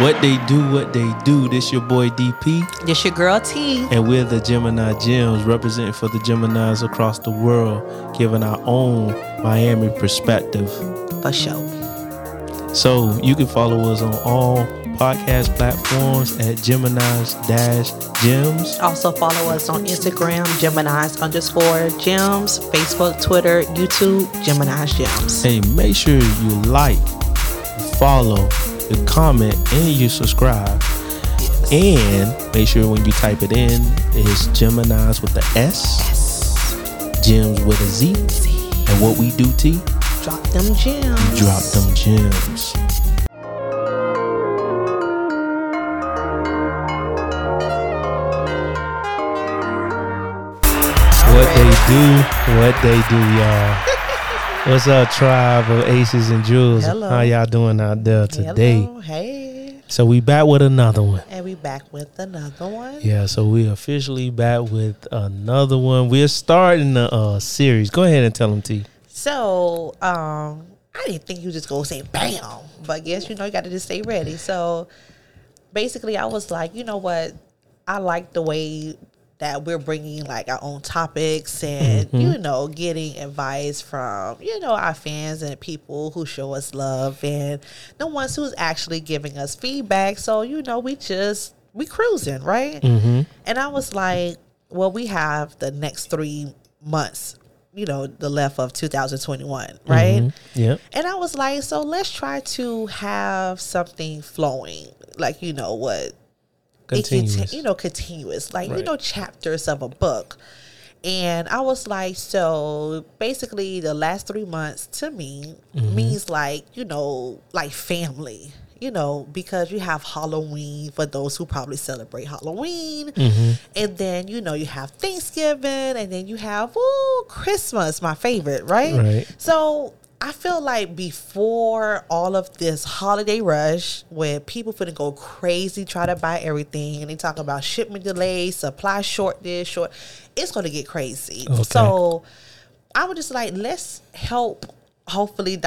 What they do. This your boy DP. This your girl T. And we're the Gemini Gems, representing for the Geminis across the world, giving our own Miami perspective. For sure. So you can follow us on all podcast platforms at Gemini's-Gems. Also follow us on Instagram, Gemini's_Gems, Facebook, Twitter, YouTube, Gemini's Gems. Hey, make sure you like, follow, you comment, and you subscribe. Yes. And make sure when you type it in, it's Gemini's with the S, yes, Gems with a Z. And what we do, T? Drop them gems. Drop them gems. What they do, y'all. What's up, tribe of aces and jewels? Hello. How y'all doing out there today? Hello. Hey. So we back with another one. And we back with another one. Yeah, so we officially back with another one. We're starting the series. Go ahead and tell them, T. So, I didn't think you just go say bam, but I guess, you got to just stay ready. So, basically, I was like, you know what? I like the way that we're bringing like our own topics and, getting advice from, our fans and people who show us love and the ones who's actually giving us feedback. So, we cruising, right? Mm-hmm. And I was like, well, we have the next 3 months, the left of 2021, right? Mm-hmm. Yeah. And I was like, so let's try to have something flowing, like, continuous, like, right, chapters of a book. And I was like, so basically the last 3 months to me means like, like family, because you have Halloween for those who probably celebrate Halloween. Mm-hmm. And then, you have Thanksgiving, and then you have, Christmas, my favorite, right? Right. So I feel like before all of this holiday rush where people finna go crazy, try to buy everything, and they talk about shipment delays, supply shortage, it's going to get crazy. Okay. So I was just like, let's help, hopefully,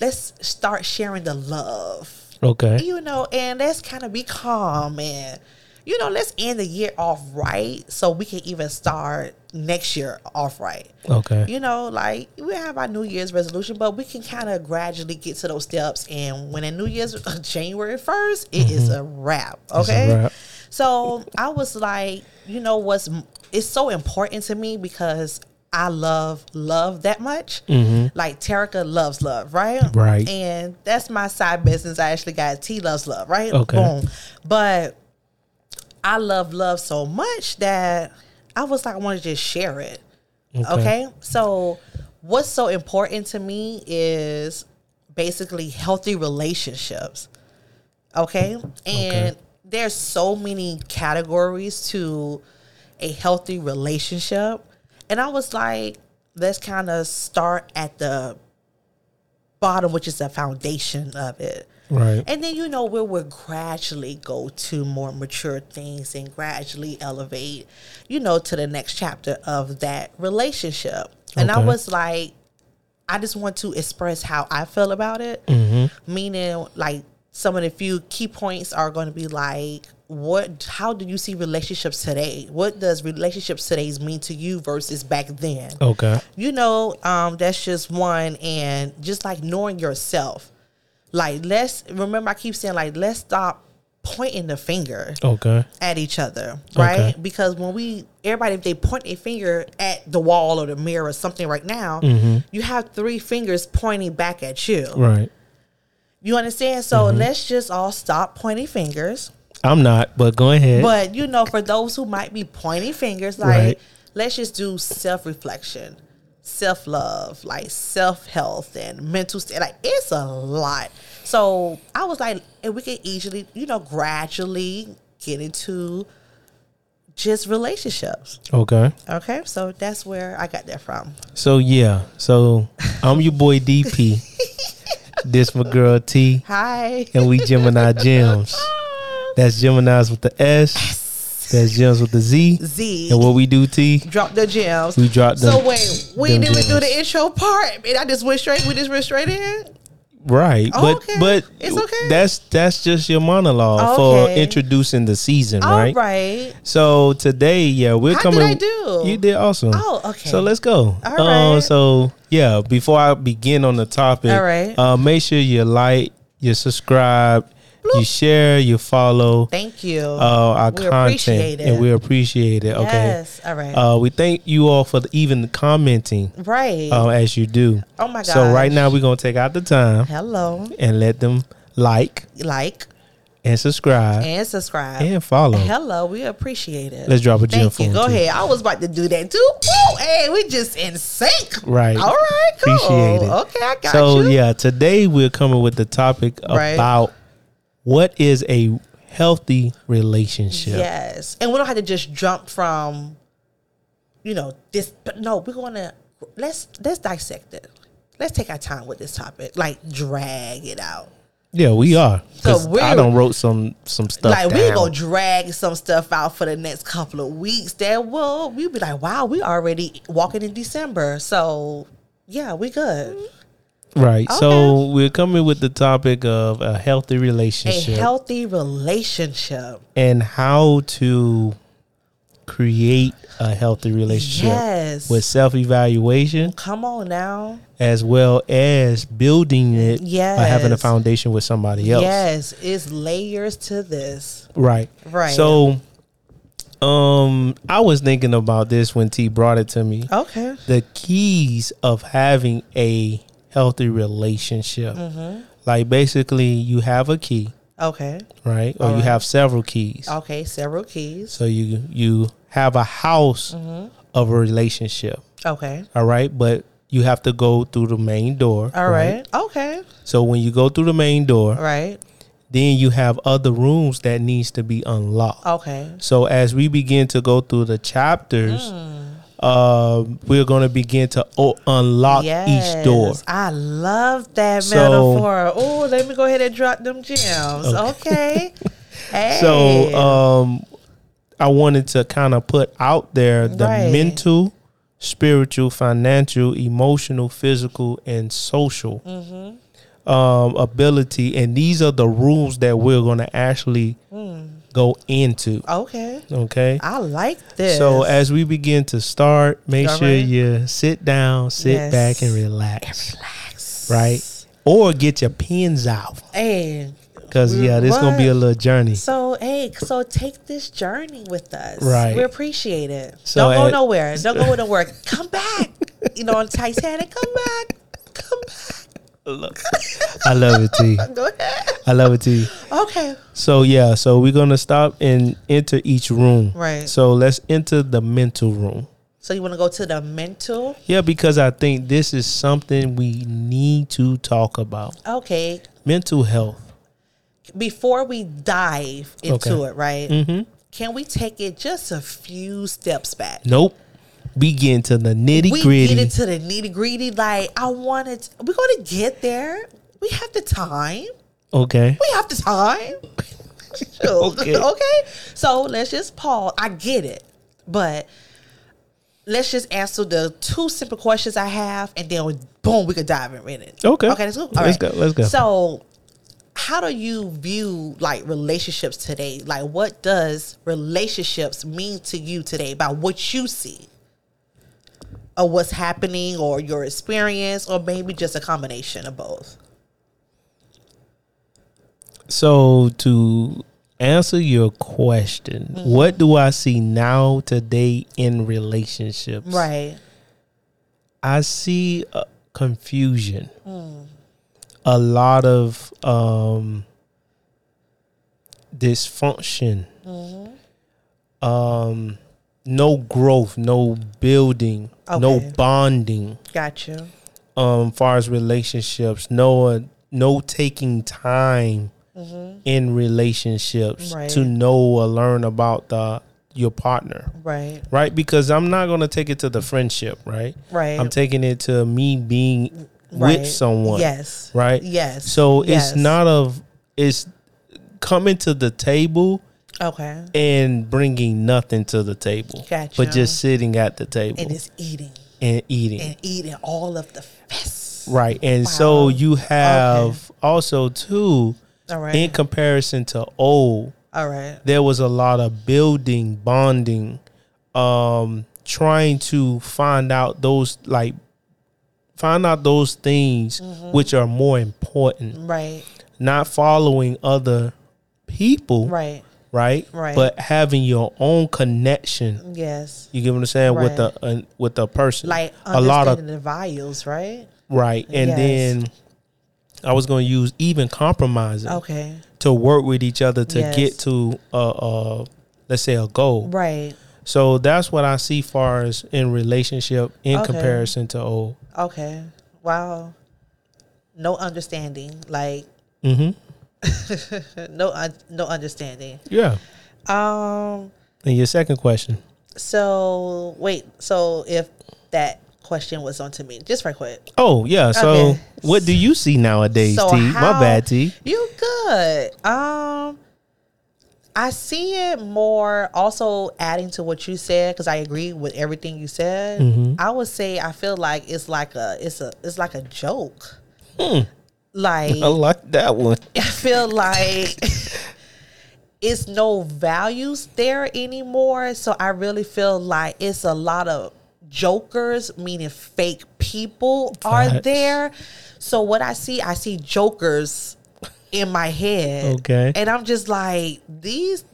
let's start sharing the love. Okay. And let's kind of be calm and, let's end the year off right so we can even start next year off right. Okay. Like we have our New Year's resolution, but we can kind of gradually get to those steps. And when a New Year's January 1st, it is a wrap. Okay. It's a wrap. So I was like, it's so important to me because I love love that much. Mm-hmm. Like Terica loves love, right? Right. And that's my side business. I actually got T loves love, right? Okay. Boom. But I love love so much that I was like, I want to just share it. Okay. So what's so important to me is basically healthy relationships. Okay. And there's so many categories to a healthy relationship. And I was like, let's kind of start at the bottom, which is the foundation of it. Right. And then, we will gradually go to more mature things and gradually elevate, to the next chapter of that relationship. Okay. And I was like, I just want to express how I feel about it. Mm-hmm. Meaning, like, some of the few key points are going to be like, how do you see relationships today? What does relationships today's mean to you versus back then? Okay. That's just one. And just like knowing yourself. Like, I keep saying, like, let's stop pointing the finger at each other, right? Okay. Because everybody, if they point a finger at the wall or the mirror or something right now, you have 3 fingers pointing back at you. Right. You understand? So let's just all stop pointing fingers. I'm not, but go ahead. But, for those who might be pointing fingers, like, let's just do self-reflection. Self-love, like self-health and mental state, like it's a lot. So I was like, and we can easily, gradually get into just relationships. Okay. So that's where I got that from. So yeah. So I'm your boy DP. This my girl T. Hi. And we Gemini Gems. That's Gemini's with the S. Yes. That's gems with the Z. Z. And what we do, T? Drop the gems. We drop the gems. So wait, we didn't even do the intro part. I just went straight in? Right. Oh, but okay. But it's okay. That's just your monologue for introducing the season, right? All right. So today, we're coming. How did I do? You did awesome. Oh, okay. So let's go. All right. So before I begin on the topic, all right. Make sure you like, you subscribe, you share, you follow. Thank you. Our content, and we appreciate it. Okay. Yes. All right. We thank you all for even commenting. Right. As you do. Oh my God. So right now we're gonna take out the time. Hello. And let them like, and subscribe, and follow. Hello, we appreciate it. Let's drop a gem for you. Go ahead. I was about to do that too. Woo! Hey, we just in sync. Right. All right. Cool. Appreciate it. Okay, I got you. So today we're coming with the topic about. What is a healthy relationship? Yes. And we don't have to just jump from, this. But no, we're going to, let's dissect it. Let's take our time with this topic. Like, drag it out. Yeah, we are. Because I done wrote some stuff like, down. We're going to drag some stuff out for the next couple of weeks. We'll be like, wow, we already walking in December. So, yeah, we good. Right, okay. So we're coming with the topic of a healthy relationship. A healthy relationship. And how to create a healthy relationship. Yes. With self-evaluation. Come on now. As well as building it. Yes. By having a foundation with somebody else. Yes, it's layers to this. Right. Right. So I was thinking about this when T brought it to me. Okay. The keys of having a healthy relationship. Mm-hmm. Like basically you have a key. Okay. Right? Or you have several keys. Okay, several keys. So you have a house of a relationship. Okay. All right? But you have to go through the main door. All right. Okay. So when you go through the main door. Right. Then you have other rooms that needs to be unlocked. Okay. So as we begin to go through the chapters. We're going to begin to unlock each door. I love that metaphor. Oh, let me go ahead and drop them gems. Okay. Hey. So I wanted to kind of put out there the mental, spiritual, financial, emotional, physical, and social ability. And these are the rules that we're going to actually go into. Okay. I like this. So as we begin to start, make sure you sit down, back, and relax. Right? Or get your pens out. Hey. Because this is gonna be a little journey. So so take this journey with us. Right. We appreciate it. So don't go nowhere. Don't go to work. Come back. On Titanic, come back. Come back. Look, I love it, T. Go ahead. I love it, T. Okay. So, so we're going to stop and enter each room. Right. So, let's enter the mental room. So, you want to go to the mental? Yeah, because I think this is something we need to talk about. Okay. Mental health. Before we dive into it, right? Mm-hmm. Can we take it just a few steps back? Nope. We get into the nitty gritty. Like, we're going to get there. We have the time. Okay. Okay. So let's just pause. I get it. But let's just answer the two simple questions I have. And then, boom, we could dive in it. Okay, let's go. Let's go. So how do you view relationships today? Like, what does relationships mean to you today by what you see? Or what's happening, or your experience, or maybe just a combination of both? So to answer your question, what do I see now today in relationships? Right. I see confusion. A lot of dysfunction. No growth, no building, no bonding. Gotcha. Far as relationships, no taking time in relationships to know or learn about your partner. Right. Right, because I'm not going to take it to the friendship, right? Right. I'm taking it to me being with someone. Yes. Right? Yes. So it's not it's coming to the table. Okay. And bringing nothing to the table. Gotcha. But just sitting at the table. And just eating. And eating all of the fest. Right. And so you have also too, in comparison to old, there was a lot of building, bonding, trying to find out those things which are more important. Right. Not following other people. Right. Right. Right. But having your own connection. Yes. You get what I'm saying? Right. With the person. Like a lot of the values, right? Right. And then I was going to use even compromising. Okay. To work with each other to get to let's say a goal. Right. So that's what I see far as in relationship in comparison to old. Okay. Wow. No understanding. Like no understanding. Yeah. And your second question. So wait, so if that question was on to me, just right quick. Oh yeah. So what do you see nowadays, so T? My bad, T. You good. I see it more also adding to what you said, because I agree with everything you said. I would say I feel like it's like a joke. Like I like that one. I feel like it's no values there anymore. So I really feel like it's a lot of jokers, meaning fake people are there. So what I see jokers in my head. Okay. And I'm just like, these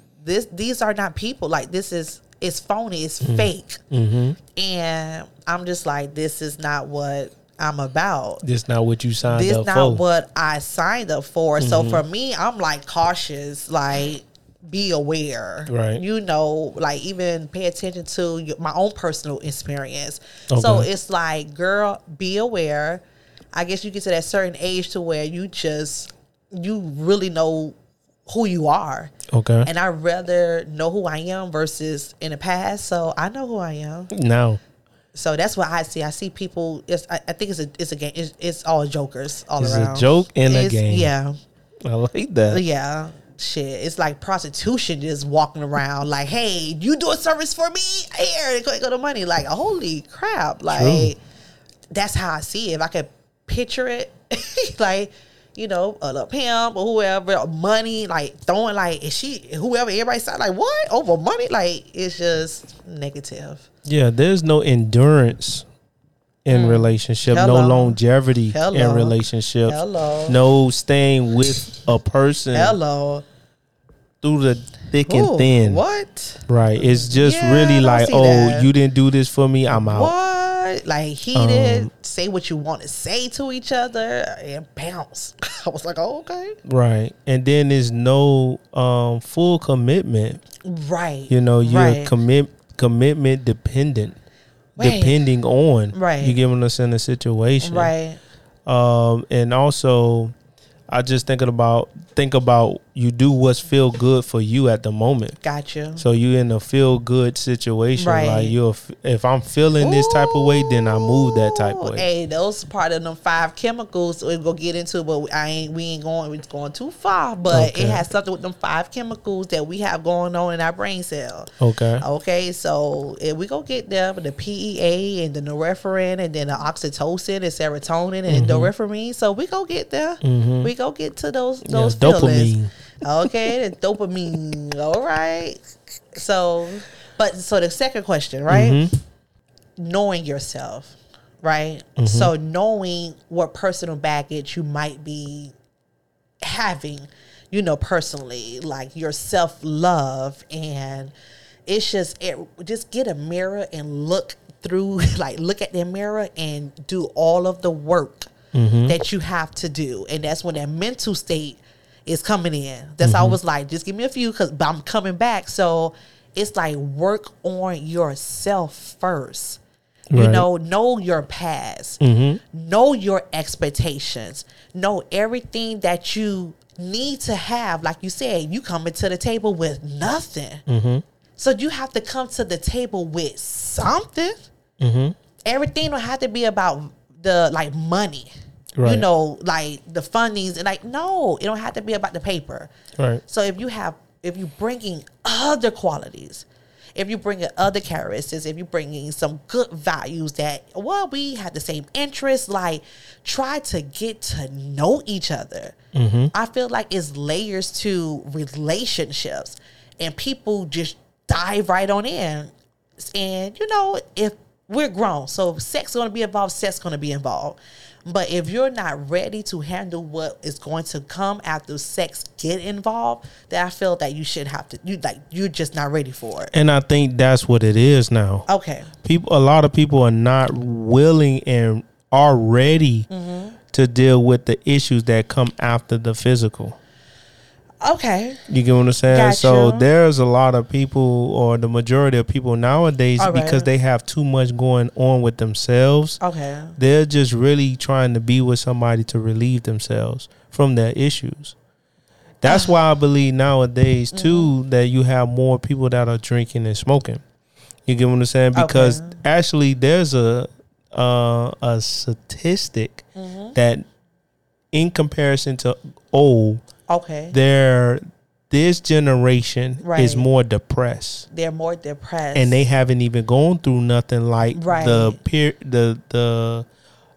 are not people. Like it's phony, it's fake. And I'm just like, this is not what I'm about. This not what you signed up for. This not what I signed up for. So for me, I'm like cautious, like be aware. Right. You know, like even pay attention to my own personal experience. Okay. So it's like, girl, be aware. I guess you get to that certain age to where you really know who you are. Okay. And I rather know who I am versus in the past. So I know who I am now. So that's what I see. I see people. I think it's a game. It's all jokers all it's around. It's a joke and a game. Yeah, I like that. Yeah, shit. It's like prostitution just walking around. Like, hey, you do a service for me? Here, go to money. Like, holy crap. Like, that's how I see it. If I could picture it, like, you know, a little pimp or whoever, or money, like throwing, like, is she, whoever, everybody's like, what? Over money? Like, it's just negative. Yeah, there's no endurance in relationship. Hello. No longevity in relationships. Hello. No staying with a person. Hello. Through the thick and thin. What? Right. It's just really like, you didn't do this for me, I'm out. What? Like, heated, say what you want to say to each other, and bounce. I was like, okay. Right. And then there's no full commitment. Right. You know, you're commitment dependent. Depending on you giving us in a situation. Right. And also I just think about you do what's feel good for you at the moment. Gotcha. So you in a feel good situation. Right. Like if I'm feeling this type of way, then I move that type of way. Hey, those part of them 5 chemicals we're gonna get into, but it's going too far. But it has something with them 5 chemicals that we have going on in our brain cell. Okay. Okay, so if we go get them, the PEA and the norepinephrine and then the oxytocin and serotonin and norepinephrine. So we go get there. Mm-hmm. We go get to those feelings. Dopamine. Okay, the dopamine. All right. So the second question, right? Knowing yourself, right? So knowing what personal baggage you might be having, you know, personally, like your self-love, and it's just get a mirror and look through, like look at the mirror and do all of the work that you have to do. And that's when that mental state is coming in. That's I was like, just give me a few, because I'm coming back. So it's like work on yourself first. Right. You know your past, know your expectations, know everything that you need to have. Like you said, you coming to the table with nothing. So you have to come to the table with something. Everything don't have to be about the like money. Right. You know, like the fundings, and like, no, it don't have to be about the paper. Right. So if you bringing other qualities, if you bring in other characteristics, if you bring in some good values that, well, we have the same interests, like try to get to know each other. Mm-hmm. I feel like it's layers to relationships, and people just dive right on in. And, you know, if we're grown, so sex is going to be involved, sex is going to be involved. But if you're not ready to handle what is going to come after sex get involved, then I feel that you should have to, you like, you're just not ready for it. And I think that's what it is now. Okay. People, a lot of people are not willing and are ready mm-hmm. to deal with the issues that come after the physical. Okay. You get what I'm saying? Gotcha. So there's a lot of people, or the majority of people nowadays, right, because they have too much going on with themselves. Okay. They're just really trying to be with somebody to relieve themselves from their issues. That's why I believe nowadays, too, that you have more people that are drinking and smoking. You get what I'm saying? Because actually there's a statistic that in comparison to old, okay, this generation is more depressed. They're more depressed, and they haven't even gone through nothing like the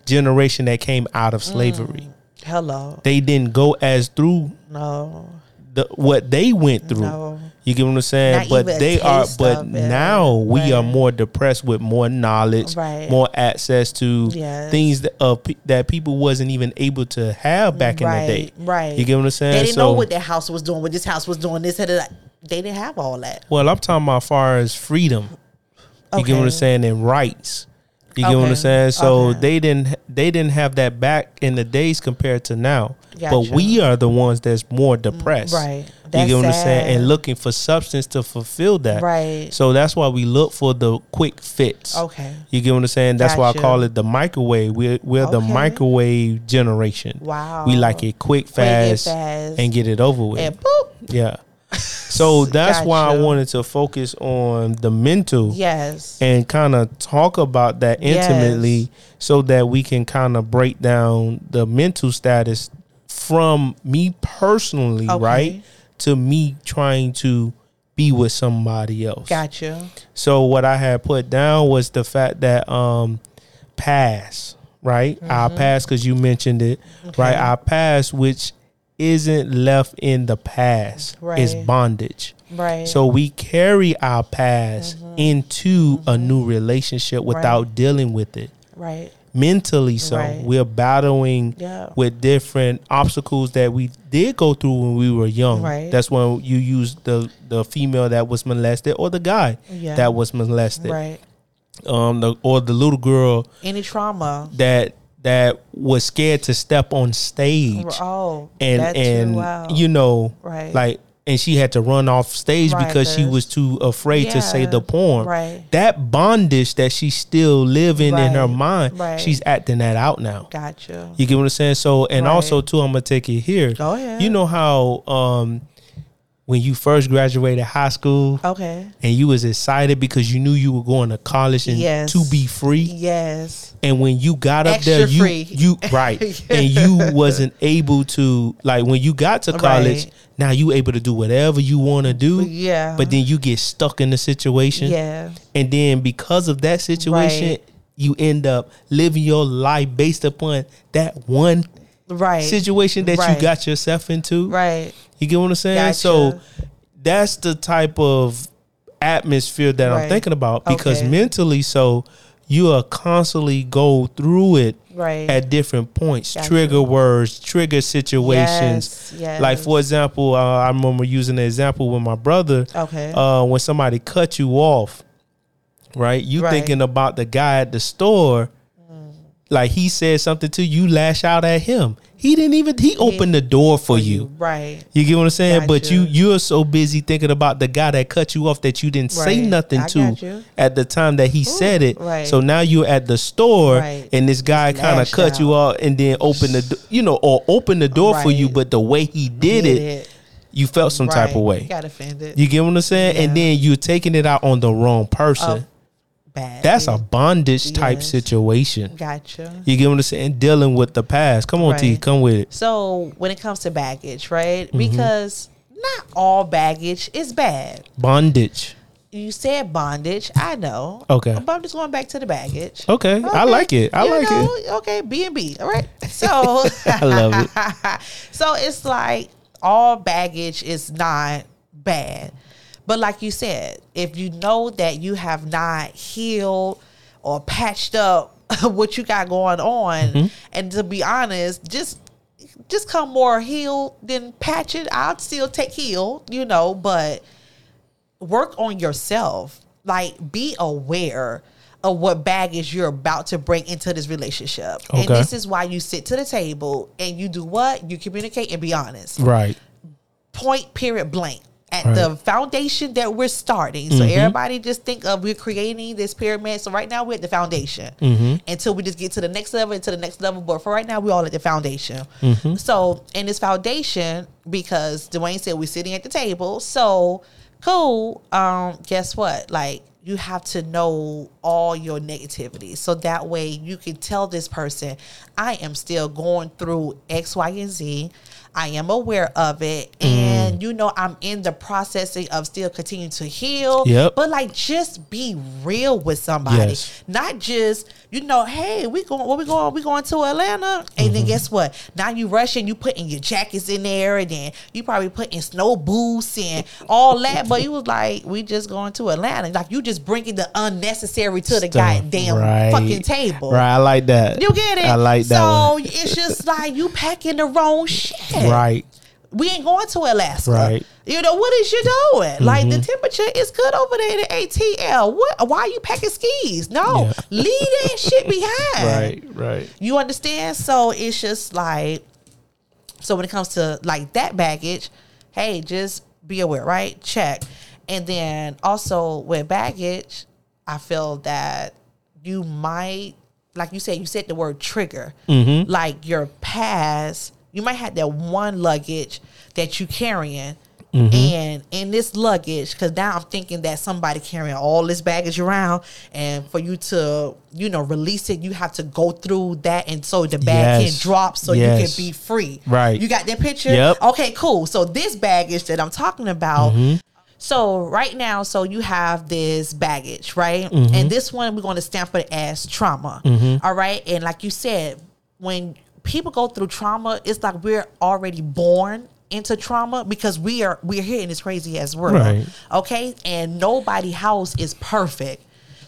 generation that came out of slavery. Hello, they didn't go as through what they went through. No. You get what I'm saying? Not but they are. But now we are more depressed with more knowledge, more access to things that people wasn't even able to have back in the day. Right. You get what I'm saying? They didn't know what their house was doing, what this house was doing. This, they didn't have all that. Well, I'm talking about as far as freedom. You get what I'm saying? And rights. You get what I'm saying? So they didn't have that back in the days compared to now. Gotcha. But we are the ones that's more depressed. Right. That's you get what I'm saying? And looking for substance to fulfill that. Right. So that's why we look for the quick fits. Okay. You get what I'm saying? That's why I call it the microwave. We're the microwave generation. Wow. We like it quick, fast, and get it over with. And boop. Yeah. So that's why I wanted to focus on the mental and kind of talk about that intimately so that we can kind of break down the mental status from me personally, right, to me trying to be with somebody else. Gotcha. So what I had put down was the fact that past, right, our past, because you mentioned it, right, our past, which isn't left in the past, is bondage. Right. So we carry our past into a new relationship without dealing with it. Right. Mentally, so we're battling with different obstacles that we did go through when we were young. Right. That's when you use the female that was molested, or the guy that was molested. Right. Or the little girl. Any trauma that was scared to step on stage. Oh, and you know, like, and she had to run off stage because she was too afraid to say the poem. Right. That bondage that she's still living in her mind, she's acting that out now. Gotcha. You get what I'm saying? So, and also too, I'm gonna take it here. Go ahead. You know how when you first graduated high school, and you was excited because you knew you were going to college and to be free, and when you got up there, you and you wasn't able to, like, when you got to college, now you able to do whatever you want to do, but then you get stuck in the situation, and then because of that situation, you end up living your life based upon that one situation that you got yourself into, You get what I'm saying? Gotcha. So that's the type of atmosphere that I'm thinking about, because mentally, so you are constantly go through it at different points, trigger words, trigger situations. Like, for example, I remember using the example with my brother, when somebody cut you off, you thinking about the guy at the store. Like, he said something to you, lash out at him. He didn't even, he opened the door for you. Right. You get what I'm saying? Gotcha. But you're so busy thinking about the guy that cut you off that you didn't say nothing to at the time that he said it. Right. So now you're at the store and this guy kind of cut you off and then opened the, you know, or opened the door for you. But the way he did it. You felt some type of way. You got offended. You get what I'm saying? Yeah. And then you're taking it out on the wrong person. Bad. That's a bondage type situation. Gotcha. You get what I'm saying? Dealing with the past. Come on, T, come with it. So when it comes to baggage, right? Because not all baggage is bad. Bondage. You said bondage, I know. Okay. But I'm just going back to the baggage. Okay. I like it. I like it. Okay, B&B. All right. So I love it. So it's like all baggage is not bad. But like you said, if you know that you have not healed or patched up what you got going on, mm-hmm. and to be honest, just come more healed than patch it. I'll still take healed, you know, but work on yourself. Like, be aware of what baggage you're about to bring into this relationship. Okay. And this is why you sit to the table and you do what? You communicate and be honest. Right. Point, period, blank. At right. the foundation that we're starting. So mm-hmm. everybody just think of we're creating this pyramid. So right now we're at the foundation. Mm-hmm. Until we just get to the next level, and to the next level. But for right now, we're all at the foundation. Mm-hmm. So in this foundation, because Dwayne said we're sitting at the table. So cool. Guess what? Like, you have to know all your negativity. So that way you can tell this person, I am still going through X, Y, and Z. I am aware of it. And, you know, I'm in the processing of still continuing to heal. Yep. But, like, just be real with somebody. Yes. Not just, you know, hey, we going to Atlanta. And mm-hmm. then guess what? Now you rushing. You putting your jackets in there. And then you probably putting snow boots and all that. But you was like, we just going to Atlanta. Like, you just bringing the unnecessary to the goddamn right. fucking table. Right. I like that. You get it? I like that one. So it's just like you packing the wrong shit. Right. We ain't going to Alaska. Right. You know, what is you doing? Mm-hmm. Like, the temperature is good over there in the ATL. What? Why are you packing skis? No. Yeah. Leave that shit behind. Right, right. You understand? So it's just like, so when it comes to like that baggage, hey, just be aware, right? Check. And then also with baggage, I feel that you might, like you said the word trigger. Mm-hmm. Like your past. You might have that one luggage that you carrying, mm-hmm. and in this luggage, because now I'm thinking that somebody carrying all this baggage around, and for you to, you know, release it, you have to go through that, and so the bag yes. can drop, so yes. you can be free. Right. You got that picture? Yep. Okay, cool. So this baggage that I'm talking about, mm-hmm. so right now, so you have this baggage, right? Mm-hmm. And this one, we're going to stamp it as trauma, mm-hmm. all right? And like you said, when people go through trauma, it's like we're already born into trauma because we're here in this crazy ass world. Right. Okay? And nobody's house is perfect.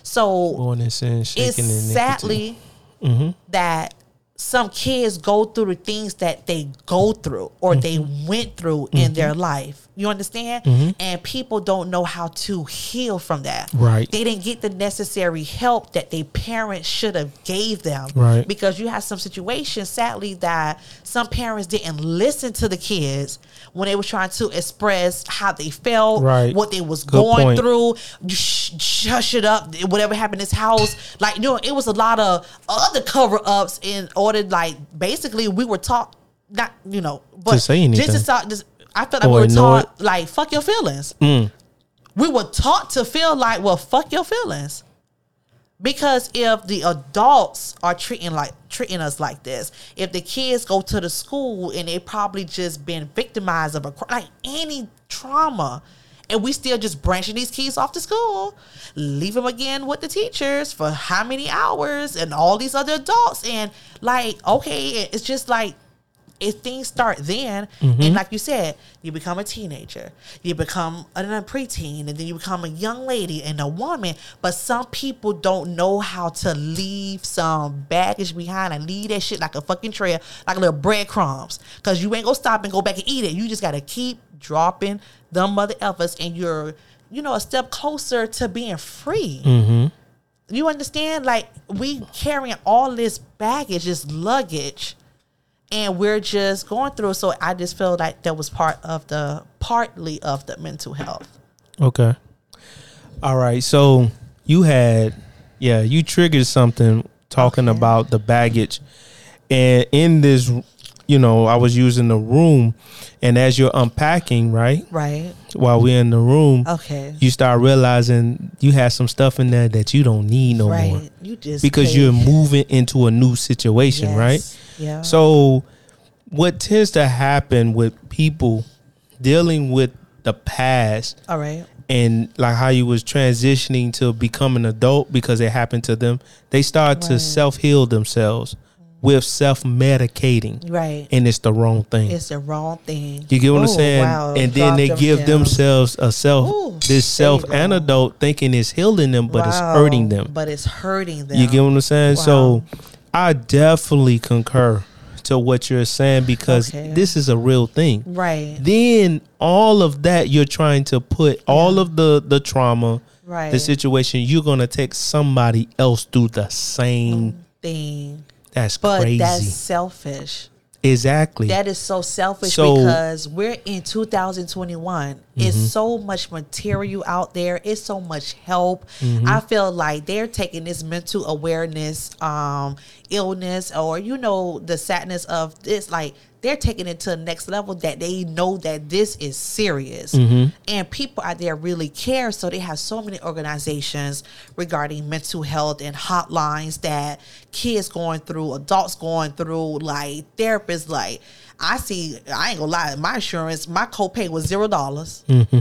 So it's sadly mm-hmm. that some kids go through the things that they go through or mm-hmm. they went through mm-hmm. in their life. You understand? Mm-hmm. And people don't know how to heal from that. Right. They didn't get the necessary help that their parents should have gave them. Right. Because you have some situations, sadly, that some parents didn't listen to the kids when they were trying to express how they felt, right. what they was Good going point. Through. Shush it up. Whatever happened in this house. Like, you know, it was a lot of other cover-ups in ordered, like, basically we were taught not, you know, but to say anything. I felt like we were taught like fuck your feelings. We were taught to feel like, well, fuck your feelings, because if the adults are treating us like this, if the kids go to the school and they probably just been victimized of any trauma, and we still just branching these kids off to school, leave them again with the teachers for how many hours and all these other adults. And like, okay, it's just like, if things start then, mm-hmm. and like you said, you become a teenager, you become a preteen, and then you become a young lady and a woman. But some people don't know how to leave some baggage behind and leave that shit like a fucking trail, like little breadcrumbs. Because you ain't gonna stop and go back and eat it. You just gotta keep dropping them mother effers, and you're, you know, a step closer to being free. Mm-hmm. You understand? Like, we carrying all this baggage, this luggage. And we're just going through. So I just feel like that was partly of the mental health. Okay. All right. So you had, you triggered something talking about the baggage. And in this, you know, I was using the room. And as you're unpacking, right? Right. While we're in the room. Okay. You start realizing you have some stuff in there that you don't need no right. more. You just because you're moving into a new situation, yes. right? Yeah. So what tends to happen with people dealing with the past, all right, and like how you was transitioning to become an adult because it happened to them, they start to self-heal themselves with self-medicating. Right. And it's the wrong thing. It's the wrong thing. You get what I'm saying? Wow. And then they give themselves a self, this self-antidote, thinking it's healing them, but it's hurting them. But it's hurting them. You get what I'm saying? Wow. So I definitely concur to what you're saying, because this is a real thing. Right. Then all of that, you're trying to put all of the trauma, the situation, you're going to take somebody else through the same thing. That's crazy. But that's selfish. Exactly. That is so selfish, because we're in 2021. It's so much material out there. It's so much help. I feel like they're taking this mental awareness, illness, or, you know, the sadness of this, like, they're taking it to the next level, that they know that this is serious. And people out there really care. So they have so many organizations regarding mental health and hotlines that kids going through, adults going through, like therapists. Like, I ain't gonna lie, my insurance, my copay was $0.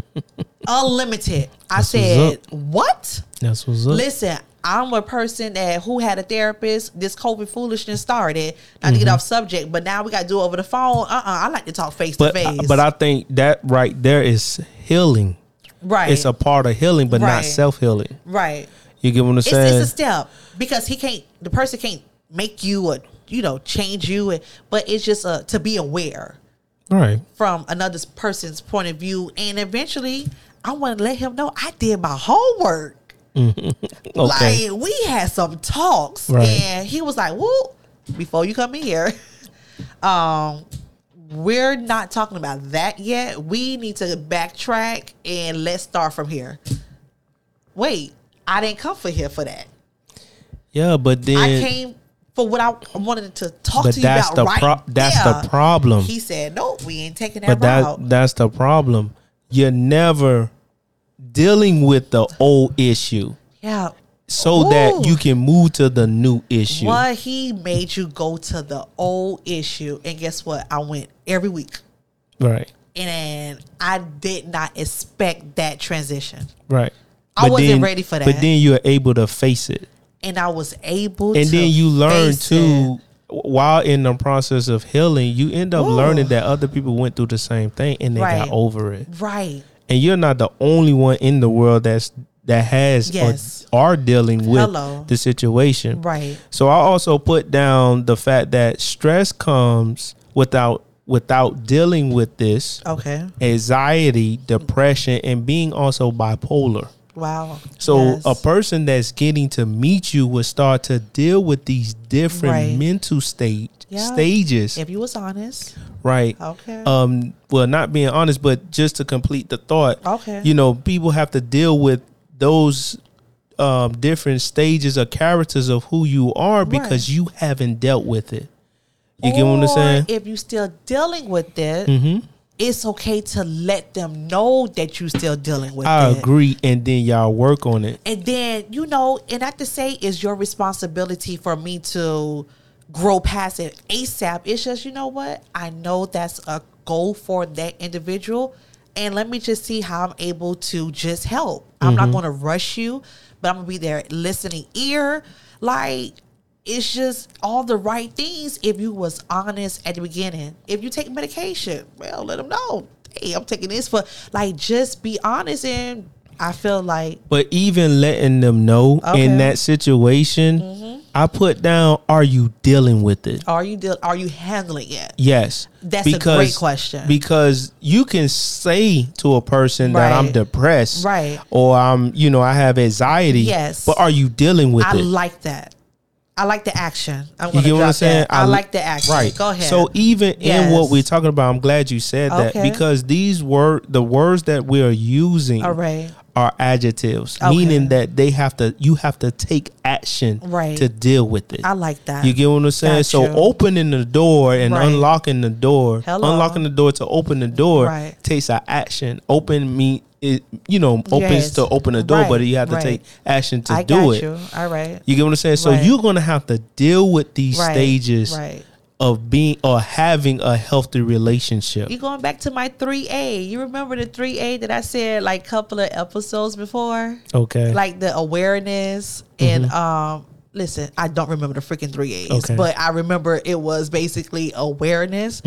Unlimited. I said, what? That's what's up. Listen, I'm a person that who had a therapist. This COVID foolishness started. Not to get off subject, but now we got to do it over the phone. I like to talk face to face. But I think that right there is healing. Right. It's a part of healing, but not self-healing. Right. You get what I'm saying? It's a step, because he can't, the person can't make you or, you know, change you. But it's just to be aware. Right. From another person's point of view. And eventually, I want to let him know I did my homework. Okay. Like, we had some talks, and he was like, "Woo! Before you come in here, we're not talking about that yet. We need to backtrack and let's start from here." Wait, I didn't come for here for that. Yeah, but then I came for what I wanted to talk to you about. That's the problem. He said, "No, we ain't taking that route." That's the problem. You're never dealing with the old issue, so that you can move to the new issue. Well, he made you go to the old issue, and guess what? I went every week, right? And I did not expect that transition, right? I wasn't ready for that. But then you were able to face it, and I was able. And then you learn too, while in the process of healing, you end up learning that other people went through the same thing and they got over it, right? And you're not the only one in the world that has or are dealing with the situation. Right. So I also put down the fact that stress comes without dealing with this. Okay. Anxiety, depression, and being also bipolar. Wow. So a person that's getting to meet you will start to deal with these different mental stages. If you was honest. Right. Okay. Well, not being honest, but just to complete the thought. Okay. You know, people have to deal with those different stages or characters of who you are because you haven't dealt with it. You get what I'm saying? If you're still dealing with it. Mm-hmm. It's okay to let them know that you're still dealing with it. I agree. And then y'all work on it. And then, you know, and not to say it's your responsibility for me to grow past it ASAP. It's just, you know what? I know that's a goal for that individual. And let me just see how I'm able to just help. I'm not going to rush you, but I'm going to be there listening ear. Like, it's just all the right things if you was honest at the beginning. If you take medication, well, let them know. Hey, I'm taking this for, like, just be honest. And I feel like. But even letting them know in that situation, I put down, are you dealing with it? Are you handling it? Yes. That's a great question. Because you can say to a person that I'm depressed. Right. Or I'm, you know, I have anxiety. Yes. But are you dealing with it? I like that. I like the action. You get what I'm saying? I like the action. Right. Go ahead. So even in what we're talking about, I'm glad you said that, because the words that we are using are adjectives, meaning that you have to take action to deal with it. I like that. You get what I'm saying? Got so you. Opening the door and unlocking the door, unlocking the door to open the door takes an action. To open a door, but you have to take action to do it. You. All right. You get what I'm saying? So you're going to have to deal with these stages of being or having a healthy relationship. You're going back to my 3A. You remember the 3A that I said like a couple of episodes before? Okay. Like the awareness and listen, I don't remember the freaking 3A's, but I remember it was basically awareness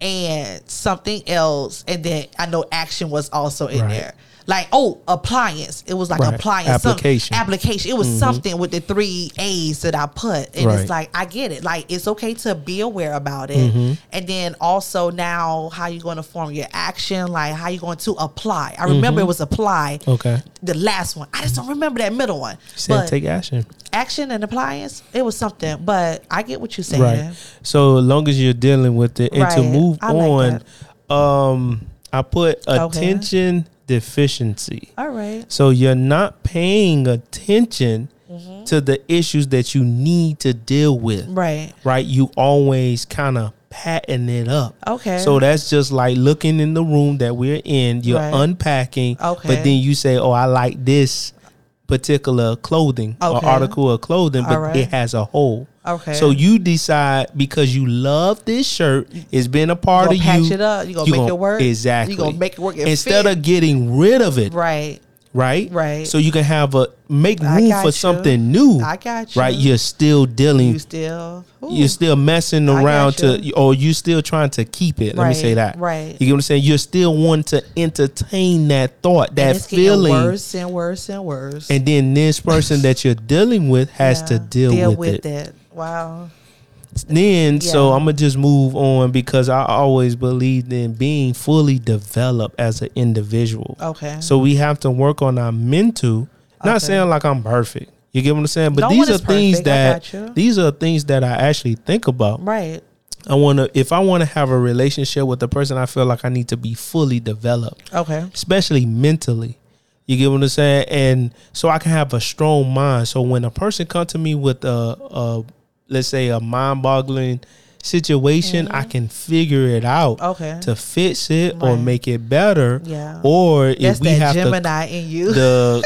and something else. And then I know action was also in there. Like, appliance. It was like appliance. Application. It was something with the 3 A's that I put. And it's like, I get it. Like, it's okay to be aware about it. And then also now how you going to form your action. Like, how you going to apply. I remember it was apply. Okay. The last one. I just don't remember that middle one. You said but take action. Action and appliance. It was something. But I get what you're saying. Right. So, as long as you're dealing with it. And to move on, I put attention... deficiency. All right. So you're not paying attention to the issues that you need to deal with. Right. Right. You always kind of patting it up. Okay. So that's just like looking in the room that we're in. You're unpacking. Okay. But then you say, I like this particular clothing or article of clothing, but it has a hole. Okay. So you decide because you love this shirt, it's been a part of you. Patch it up. You gonna make it work. Exactly. You gonna make it work instead of getting rid of it. Right. Right. Right. So you can have a make room for something new. I got you. Right. You're still dealing. You're still messing around or you're still trying to keep it. Let me say that. Right. You get what I'm saying? You're still wanting to entertain that thought, that feeling. Worse and worse and worse. And then this person that you're dealing with has to deal with it. Wow. Then, so I'm going to just move on because I always believed in being fully developed as an individual. Okay. So we have to work on our mental, not saying like I'm perfect. You get what I'm saying? But no these are things that I actually think about. Right. If I want to have a relationship with a person, I feel like I need to be fully developed. Okay. Especially mentally. You get what I'm saying? And so I can have a strong mind. So when a person comes to me with a let's say a mind-boggling situation, I can figure it out to fix it or make it better. Yeah. Or that's if we have Gemini in you.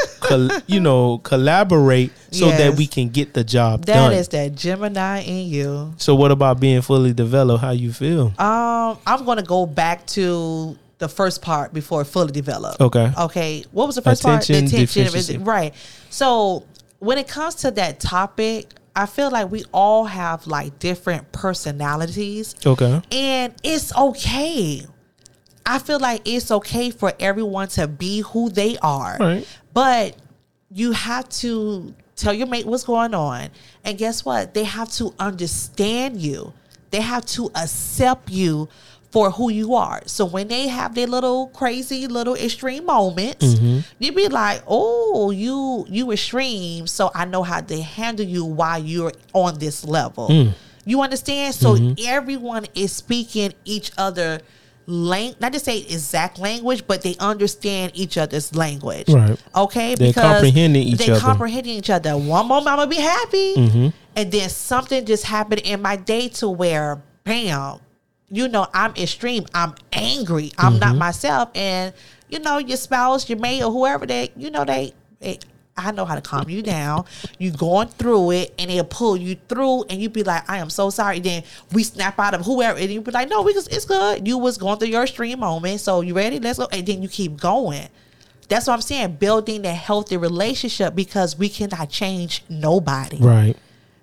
Collaborate so that we can get the job done. That is that Gemini in you. So what about being fully developed? How you feel? I'm going to go back to the first part before fully developed. Okay. What was the first part? The attention. Right. So when it comes to that topic, I feel like we all have like different personalities. Okay. And it's okay. I feel like it's okay for everyone to be who they are. Right. But you have to tell your mate what's going on. And guess what? They have to understand you. They have to accept you for who you are. So when they have their little crazy, little extreme moments, you be like, you extreme. So I know how to handle you while you're on this level. You understand? So everyone is speaking each other language, not to say exact language, but they understand each other's language. Right. Okay? They're comprehending each other. One moment I'm going to be happy. And then something just happened in my day to where, bam, I'm extreme. I'm angry. I'm not myself. And, your spouse, your mate, or whoever I know how to calm you down. You going through it, and they'll pull you through, and you be like, I am so sorry. Then we snap out of whoever, and you be like, no, it's good. You was going through your extreme moment, so you ready? Let's go. And then you keep going. That's what I'm saying. Building a healthy relationship because we cannot change nobody. Right.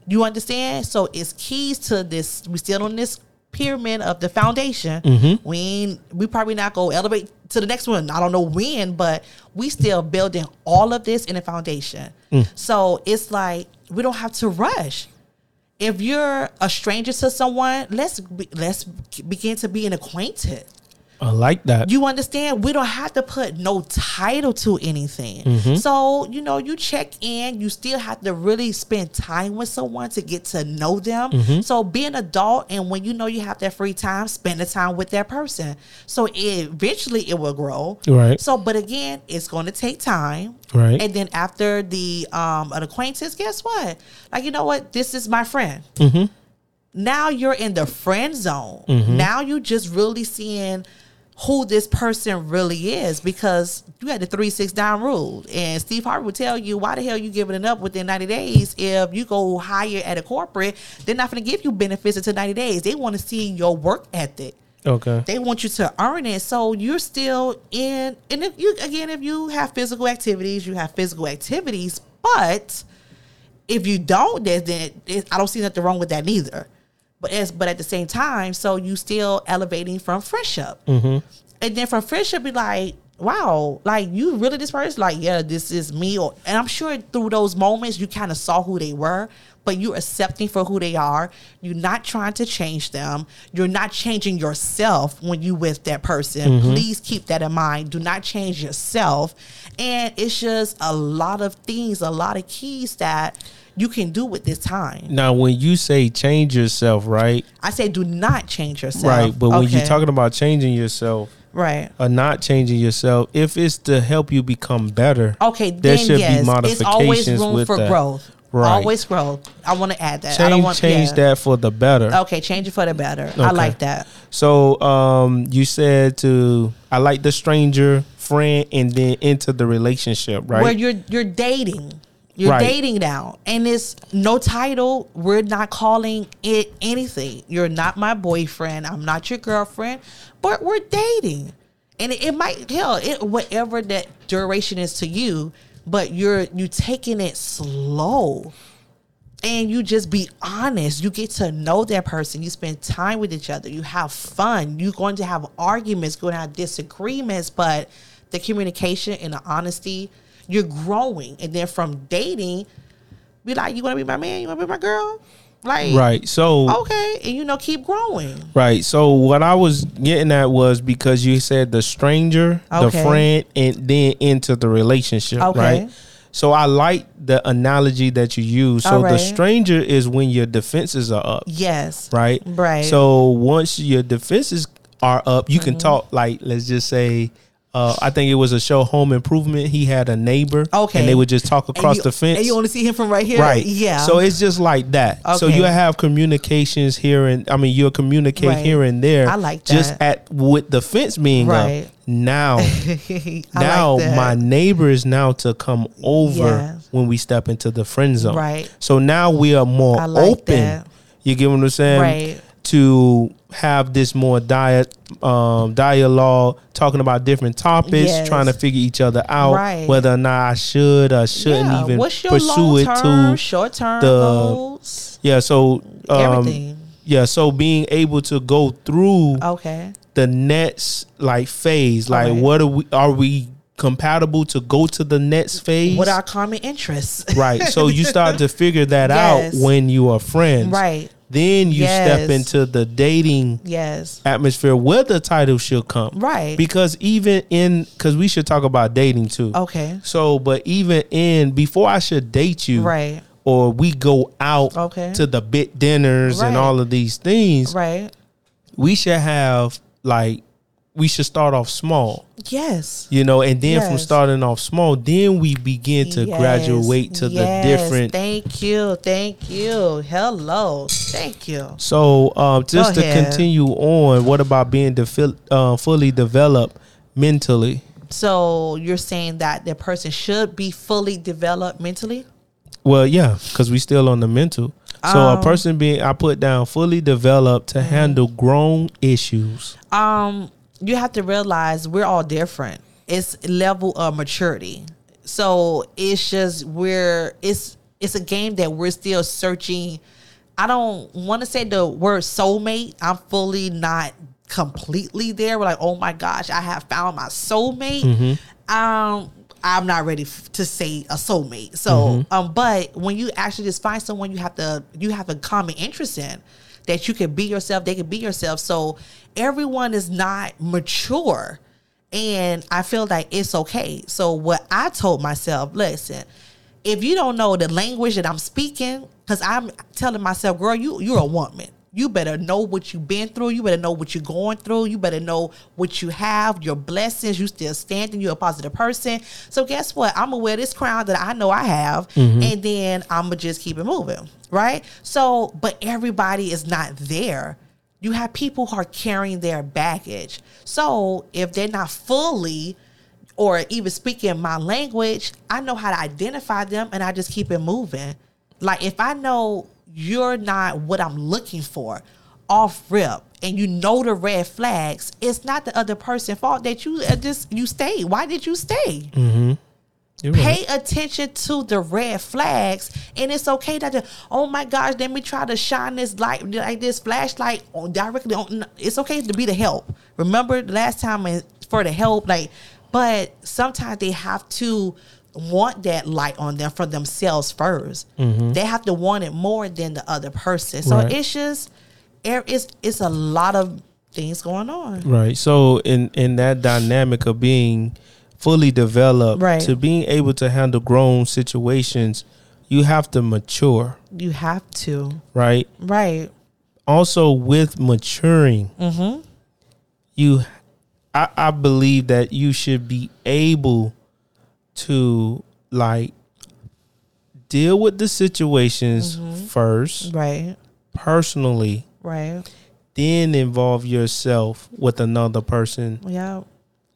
You understand? So it's keys to this. We still on this pyramid of the foundation. We probably not go elevate to the next one. I don't know when, but we still building all of this in the foundation. So it's like we don't have to rush. If you're a stranger to someone, let's begin to be an acquaintance. I like that. You understand? We don't have to put no title to anything. So, you check in. You still have to really spend time with someone to get to know them. So be an adult, and when you have that free time, spend the time with that person. So eventually it will grow. Right. So, but again, it's going to take time. Right. And then after the an acquaintance, guess what? Like, you know what? This is my friend. Now you're in the friend zone. Now you just really seeing who this person really is, because you had the 3-6-9 rule, and Steve Harvey would tell you, why the hell are you giving it up within 90 days? If you go higher at a corporate, they're not going to give you benefits until 90 days. They want to see your work ethic. Okay. They want you to earn it. So you're still in, and if you, again, if you have physical activities, you have physical activities, but if you don't, then I don't see nothing wrong with that neither. But at the same time, so you still elevating from friendship. Mm-hmm. And then from friendship, be like, wow, like, you really this person? Like, yeah, this is me. Or, and I'm sure through those moments, you kind of saw who they were, but you're accepting for who they are. You're not trying to change them. You're not changing yourself when you with that person. Mm-hmm. Please keep that in mind. Do not change yourself. And it's just a lot of things, a lot of keys that you can do with this time. Now, when you say change yourself, right? I say do not change yourself. Right, but when you're talking about changing yourself, right, or not changing yourself, if it's to help you become better, okay, there should be modifications. It's always room for growth. Right. Always growth. I want to add that. Change that for the better. Okay, change it for the better. Okay. I like that. So you said to, I like the stranger, friend, and then into the relationship, right? Where you're dating. You're right. Dating now, and it's no title. We're not calling it anything. You're not my boyfriend. I'm not your girlfriend, but we're dating, and it might whatever that duration is to you. But you're taking it slow, and you just be honest. You get to know that person. You spend time with each other. You have fun. You're going to have arguments, going to have disagreements, but the communication and the honesty. You're growing. And then from dating, be like, you want to be my man? You want to be my girl? Like, right. So, okay. And, keep growing. Right. So what I was getting at was because you said the stranger, the friend, and then into the relationship. Okay. Right. So I like the analogy that you use. So the stranger is when your defenses are up. Yes. Right. Right. So once your defenses are up, you can talk, like, let's just say, I think it was a show, Home Improvement. He had a neighbor, and they would just talk across the fence. And you only see him from right here, right? Yeah. So it's just like that. Okay. So you have communications here, and you'll communicate here and there. I like that. Just with the fence being up. Now, like my neighbor is now to come over when we step into the friend zone. Right. So now we are more open. That. You get what I'm saying? Right. To have this more dialogue, talking about different topics, trying to figure each other out, whether or not I should or shouldn't even pursue it to short-term goals. Yeah, so everything. Yeah, so being able to go through the next phase, what are we compatible to go to the next phase? What are common interests? Right. So you start to figure that out when you are friends. Right. Then you step into the dating atmosphere where the title should come. Right. Because because we should talk about dating too. Okay. So, but even before I should date you. Right. Or we go out to the big dinners and all of these things. Right. We should have we should start off small. Yes. And then from starting off small, then we begin to graduate to the different. Thank you. Thank you. Hello. Thank you. So just to continue on, what about being fully developed mentally? So you're saying that the person should be fully developed mentally? Well, yeah, because we still on the mental. So a person I put down fully developed to handle grown issues. You have to realize we're all different. It's level of maturity. So it's just it's a game that we're still searching. I don't want to say the word soulmate. I'm fully not completely there. We're like, oh my gosh, I have found my soulmate. Mm-hmm. I'm not ready to say a soulmate. So, but when you actually just find someone you have a common interest in, that you can be yourself, they can be yourself. So everyone is not mature, and I feel like it's okay. So what I told myself, listen, if you don't know the language that I'm speaking, because I'm telling myself, girl, you're a woman. You better know what you've been through. You better know what you're going through. You better know what you have, your blessings. You still standing. You're a positive person. So guess what? I'm going to wear this crown that I know I have, and then I'm going to just keep it moving, right? So, but everybody is not there. You have people who are carrying their baggage. So if they're not fully or even speaking my language, I know how to identify them and I just keep it moving. Like if I know you're not what I'm looking for off rip and you know the red flags, it's not the other person's fault that you stayed. Why did you stay? Mm-hmm. Pay attention to the red flags, and it's okay that oh my gosh, let me try to shine this light like this flashlight on directly on. It's okay to be the help. Remember last time for the help, like, but sometimes they have to want that light on them for themselves first. Mm-hmm. They have to want it more than the other person. So right. It's just it's a lot of things going on. Right. So in that dynamic of being fully developed, right, to being able to handle grown situations, you have to mature. You have to. Right. Right. Also with maturing, mm-hmm, I believe that you should be able to like deal with the situations, mm-hmm, first. Right. Personally. Right. Then involve yourself with another person. Yeah.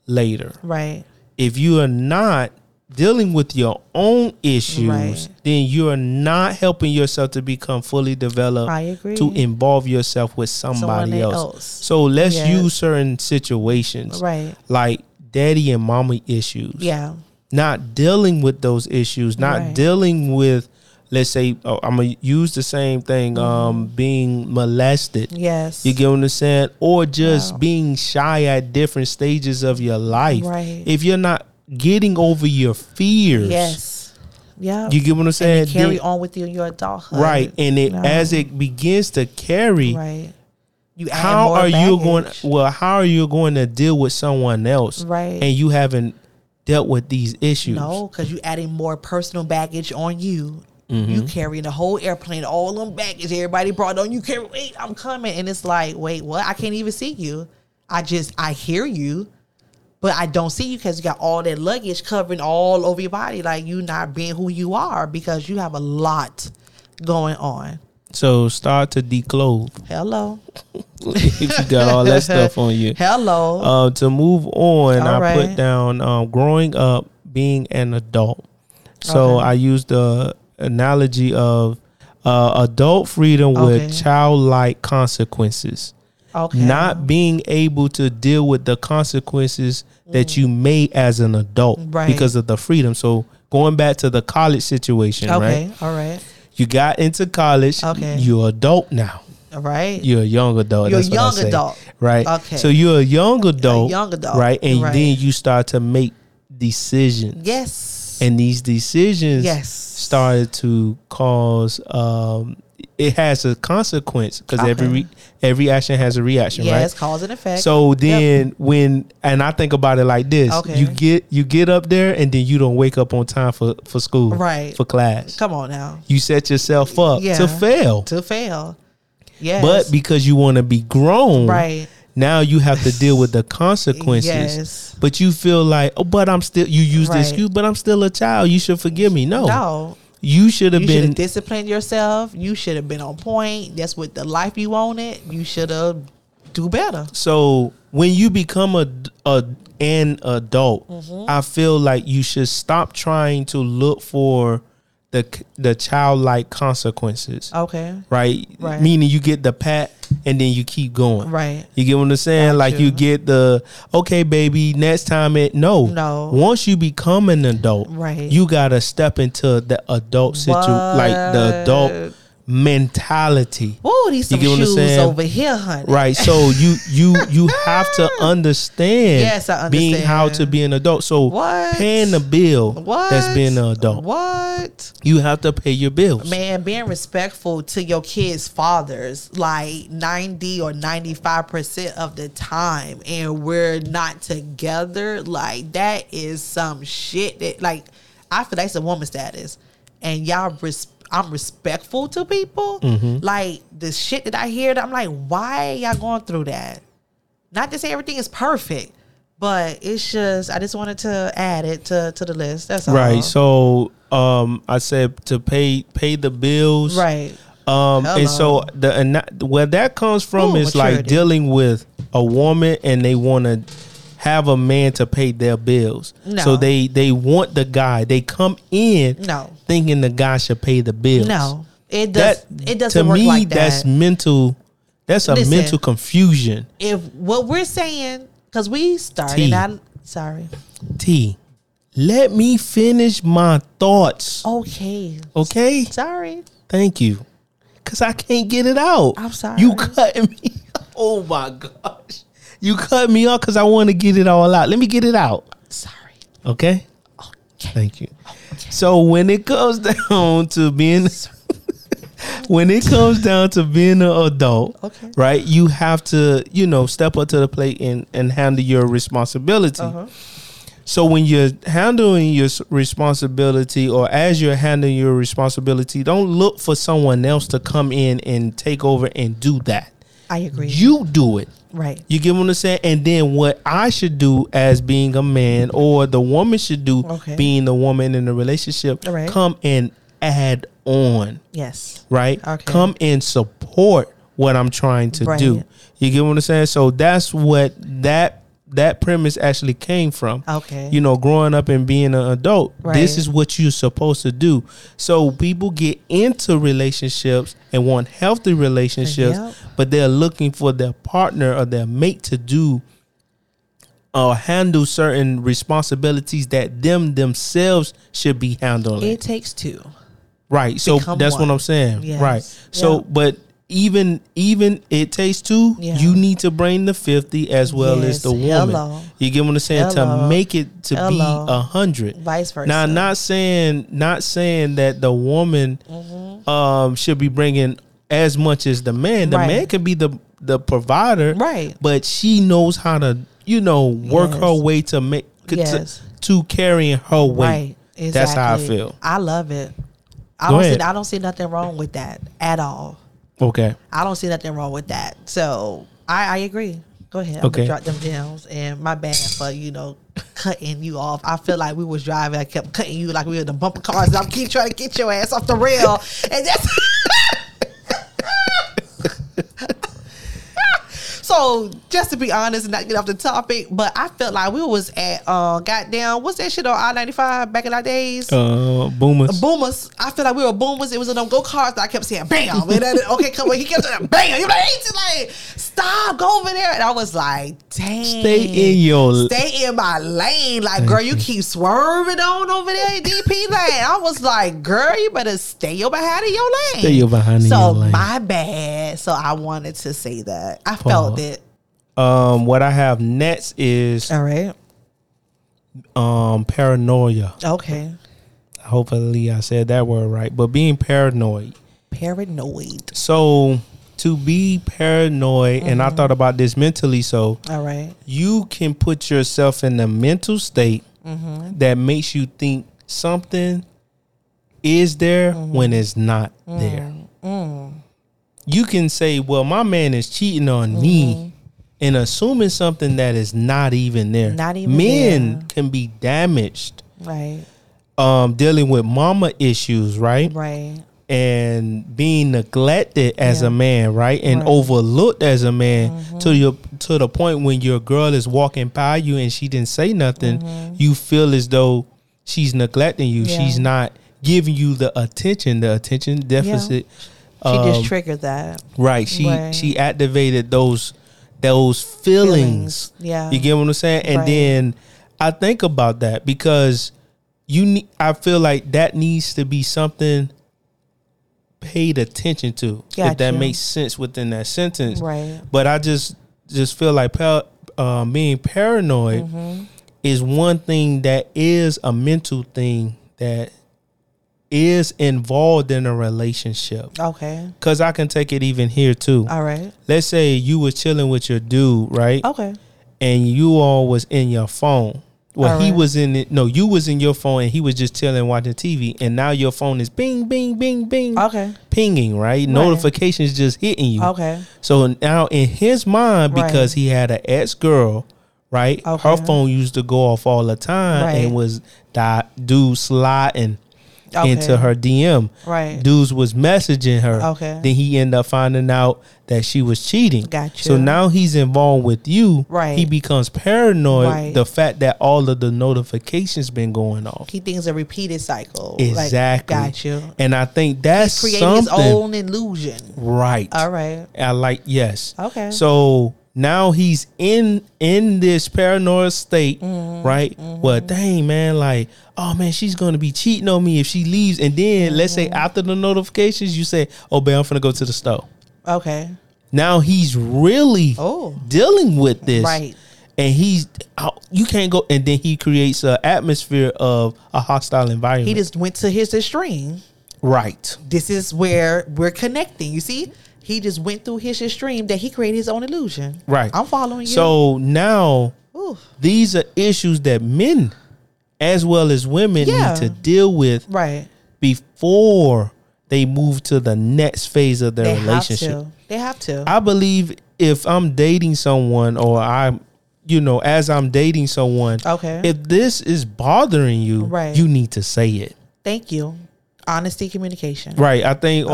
Later. Right. If you are not dealing with your own issues, right, then you are not helping yourself to become fully developed. I agree. To involve yourself with somebody else. So let's, yes, use certain situations, right, like daddy and mommy issues. Yeah. Not dealing with those issues, not, right, dealing with, let's say, I'm going to use the same thing, mm-hmm, being molested. Yes. You get what I'm saying? Or just, wow, being shy at different stages of your life. Right. If you're not getting over your fears. Yes. Yeah. You get what I'm saying? And carry on with you in your adulthood. Right. And it, as it begins to carry, right, how are you going to deal with someone else? Right. And you haven't dealt with these issues. No, because you're adding more personal baggage on you. Mm-hmm. You carrying the whole airplane, all them baggage everybody brought on. You carry, wait, I'm coming. And it's like, wait, what? I can't even see you. I hear you, but I don't see you because you got all that luggage covering all over your body. Like, you not being who you are because you have a lot going on. So start to declothe. Hello. If you got all that stuff on you. Hello. To move on, I put down growing up, being an adult. So I used the analogy of adult freedom with childlike consequences. Okay. Not being able to deal with the consequences that you made as an adult, right, because of the freedom. So going back to the college situation, okay, right? All right. You got into college. Okay. You're adult now. All right. You're a young adult. You're a young adult. Right. Okay. So you're a young adult. Right. And then you start to make decisions. Yes. And these decisions, yes, started to cause, it has a consequence because every action has a reaction, right? Yes, cause and effect. So then, when I think about it like this, you get up there and then you don't wake up on time for school, right, for class. Come on now. You set yourself up to fail. Yes. But because you want to be grown, right, now you have to deal with the consequences. Yes. But you feel like, this excuse, but I'm still a child. You should forgive me. No. You should have been disciplined yourself. You should have been on point. That's what the life you wanted. You should have do better. So when you become an adult, mm-hmm, I feel like you should stop trying to look for the childlike consequences. Okay. Right. Meaning you get the pat and then you keep going. Right. You get what I'm saying? You get the, okay, baby, next time it. No. Once you become an adult, right, you gotta step into the adult situation, like the adult mentality. Ooh, these some shoes over here, honey. Right. So you have to understand. Yes, I understand. Being how to be an adult. So paying the bill. That's being an adult. You have to pay your bills. Man, being respectful to your kids' fathers, like 90 or 95% of the time, and we're not together. Like, that is some shit. That, like, I feel that's a woman status, and y'all I'm respectful to people. Mm-hmm. Like, the shit that I hear, I'm like, why y'all going through that? Not to say everything is perfect, but it's just, I just wanted to add it to the list. That's all. Right. So I said to pay the bills. Right. And so where that comes from is maturity. Like dealing with a woman and they want to have a man to pay their bills. No. So they want the guy. They come in thinking the guy should pay the bills. No, it does. It doesn't work like that. To me, that's mental. That's a mental confusion. If what we're saying, because we started T, let me finish my thoughts. Okay. Sorry. Thank you. Because I can't get it out. I'm sorry. You cutting me. Oh, my gosh. You cut me off because I want to get it all out. Let me get it out. Sorry. Okay. Thank you. Okay. So when it comes down to being... When it comes down to being an adult, right, you have to, you know, step up to the plate and handle your responsibility. So when you're handling your responsibility, or as you're handling your responsibility, don't look for someone else to come in and take over and do that. I agree. You do it. Right. You get what I'm saying? And then what I should do as being a man, or the woman should do being the woman in the relationship, come and add on. Yes. Right? Okay. Come and support what I'm trying to do. You get what I'm saying? So that's what that premise actually came from. Okay. You know, growing up and being an adult, this is what you're supposed to do. So people get into relationships and want healthy relationships, but they're looking for their partner or their mate to do or handle certain responsibilities that themselves should be handling. It takes two. Right. So that's what I'm saying. Yes. Right. So, but even it takes two, you need to bring the 50 as well as the woman. You get what I'm saying? To make it to be 100. Vice versa. Now, not saying that the woman should be bringing as much as the man. The man could be the provider. Right. But she knows how to, you know, work her way to make, to carrying her weight. Right. Exactly. That's how I feel. I love it. I don't see nothing wrong with that at all. Okay. I don't see nothing wrong with that. So I agree. Go ahead. I'm gonna drop them downs, and my bad for, you know, cutting you off. I feel like we was driving. I kept cutting you like we were the bumper cars. And I keep trying to get your ass off the rail, and so just to be honest and not get off the topic, but I felt like we was at goddamn, what's that shit on I-95 back in our days? Boomers. I feel like we were boomers. It was in them go-karts that I kept saying, bam. And then, come on. He kept saying, bam. You're like, stop, go over there. And I was like, dang. Stay in my lane. Like, girl, you keep swerving on over there, DP lane. I was like, girl, you better stay behind in your lane. So my bad. So I wanted to say that. I felt it. What I have next is paranoia. Okay. Hopefully I said that word right. But being paranoid. So to be paranoid, and I thought about this mentally. So you can put yourself in a mental state that makes you think something is there when it's not there. You can say, well, my man is cheating on me, and assuming something that is not even there. Men can be damaged. Right. Dealing with mama issues, right? Right. And being neglected as a man, right? And overlooked as a man to the point when your girl is walking by you and she didn't say nothing, you feel as though she's neglecting you. Yeah. She's not giving you the attention deficit. Yeah. She just triggered that. Right. She activated those feelings. Yeah. You get what I'm saying? And then I think about that because I feel like that needs to be something paid attention to. Gotcha. If that makes sense within that sentence. Right. But I just feel like being paranoid is one thing that is a mental thing that is involved in a relationship. Okay. Because I can take it even here too. All right. Let's say you were chilling with your dude, right? Okay. And you all was in your phone. Well, he was in it. No, you was in your phone and he was just chilling, watching TV. And now your phone is bing, bing, bing, bing. Okay. Pinging, right? Notifications just hitting you. Okay. So now in his mind, because he had an ex-girl, right? Okay. Her phone used to go off all the time and was dude sliding okay. into her DM. Right. Dudes was messaging her. Okay. Then he ended up finding out that she was cheating. Gotcha. So now he's involved with you. Right. He becomes paranoid. Right. The fact that all of the notifications been going off. He thinks a repeated cycle. Exactly. Like, gotcha. And I think that's creating something. His own illusion. Right. All right. I like, yes. Okay. So now he's in this paranoid state, mm-hmm, right? Mm-hmm. Well, dang, man, like, oh, man, she's going to be cheating on me if she leaves. And then, mm-hmm, let's say after the notifications, you say, oh, babe, I'm finna go to the store. Okay. Now he's really dealing with this. Right. And he's, you can't go. And then he creates an atmosphere of a hostile environment. He just went to his extreme. Right. This is where we're connecting, you see? He just went through his extreme that he created his own illusion. Right. I'm following you. So now, these are issues that men as well as women need to deal with before they move to the next phase of their relationship. They have to. I believe if I'm dating someone or I'm, you know, as I'm dating someone, okay, if this is bothering you, you need to say it. Thank you. Honesty, communication. Right. I think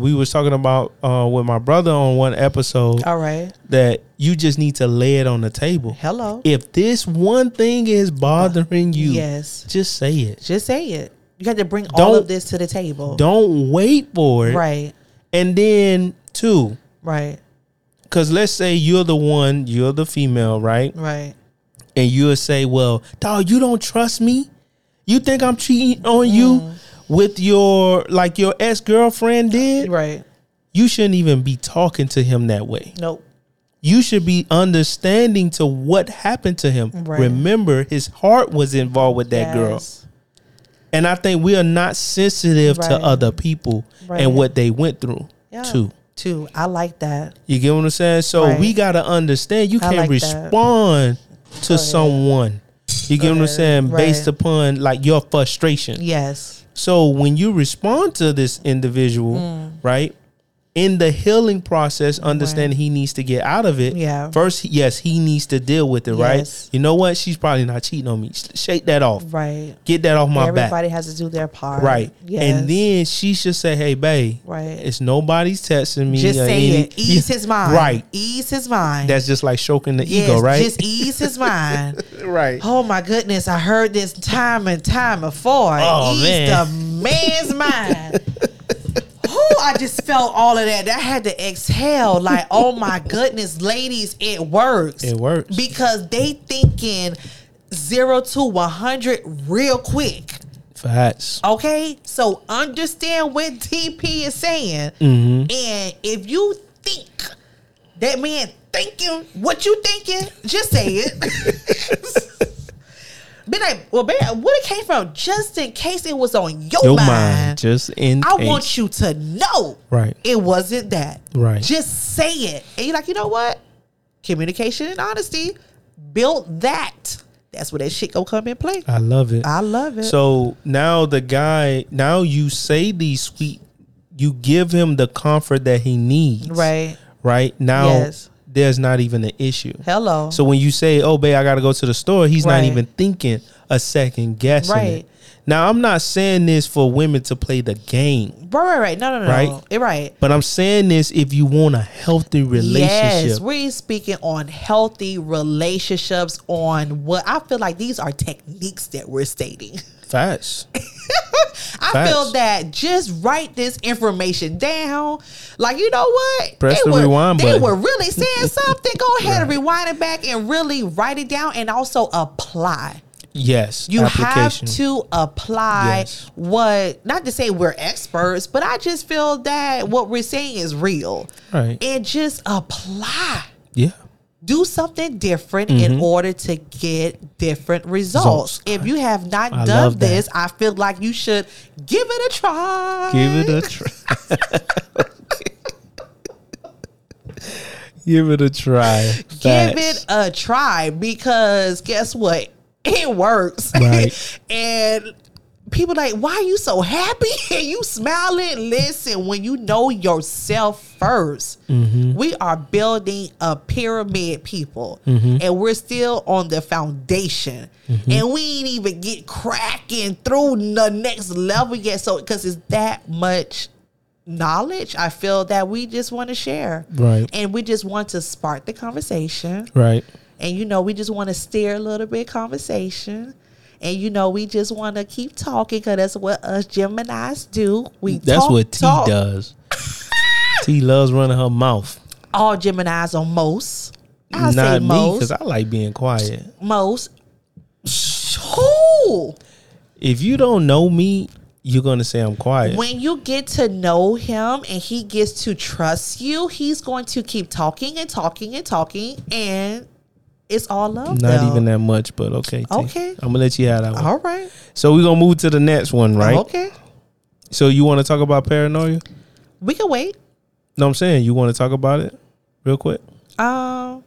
we was talking about with my brother on one episode. All right. That you just need to lay it on the table. Hello. If this one thing is bothering you, yes, just say it. Just say it. You got to bring all of this to the table. Don't wait for it. Right. And then two. Right. Because let's say you're the one, you're the female, right? Right. And you'll say, well, dog, you don't trust me? You think I'm cheating on you? With your, like your ex-girlfriend did. Right. You shouldn't even be talking to him that way. Nope. You should be understanding to what happened to him. Right. Remember, his heart was involved with that girl. And I think we are not sensitive to other people and what they went through too. I like that. You get what I'm saying? So we got to understand you can't respond to someone. You get what I'm saying? Based upon like your frustration. Yes. So when you respond to this individual, right, in the healing process, understand he needs to get out of it. Yeah. First, yes, he needs to deal with it, right? You know what? She's probably not cheating on me. Shake that off. Right. Get that off my back. Everybody has to do their part. Right. Yes. And then she should say, hey, babe, it's nobody's texting me. Just say it. Ease his mind. Right. Ease his mind. That's just like choking the ego, right? Just ease his mind. Right. Oh, my goodness. I heard this time and time before. Oh, ease the man's mind. I just felt all of that. I had to exhale. Like, oh my goodness, ladies, it works. It works. Because they thinking 0 to 100 real quick. Facts. Okay? So understand what DP is saying. Mm-hmm. And if you think that man thinking what you thinking, just say it. Be like, well, babe, what it came from, just in case it was on your mind. Just in case. I want you to know it wasn't that. Right. Just say it. And you're like, you know what? Communication and honesty, build that. That's where that shit gonna come in play. I love it. I love it. So now the guy, now you say these sweet, you give him the comfort that he needs. Right. Right? Now. Yes. There's not even an issue. Hello. So when you say, oh, babe, I got to go to the store, he's not even thinking a second guessing it. Now, I'm not saying this for women to play the game. Right. No. Right. But I'm saying this if you want a healthy relationship. Yes, we're speaking on healthy relationships, on what I feel like these are techniques that we're stating. Facts. I feel that just write this information down. Like, you know what? Press the rewind button. They were really saying something. Go ahead and rewind it back and really write it down and also apply. Yes. You have to apply what, not to say we're experts, but I just feel that what we're saying is real. Right. And just apply. Yeah. Do something different in order to get different results. If you have not done this, I feel like you should give it a try. Give it a try because guess what? It works. Right. And people like, why are you so happy? And you smiling. Listen, when you know yourself first, mm-hmm. we are building a pyramid, people, mm-hmm. and we're still on the foundation, mm-hmm. and we ain't even get cracking through the next level yet. So, because it's that much knowledge, I feel that we just want to share, right? And we just want to spark the conversation, right? And you know, we just want to steer a little bit conversation. And, you know, we just want to keep talking because that's what us Geminis do. That's what T does. T loves running her mouth. All Geminis on most. I'll say most. Not me, because I like being quiet. Most. Who? If you don't know me, you're going to say I'm quiet. When you get to know him and he gets to trust you, he's going to keep talking and talking and talking and... It's all love. Not though. Even that much, but okay. Okay. I'm going to let you have that one. All right. So we're going to move to the next one, right? Okay. So you want to talk about paranoia? We can wait. No, I'm saying you want to talk about it real quick? Okay.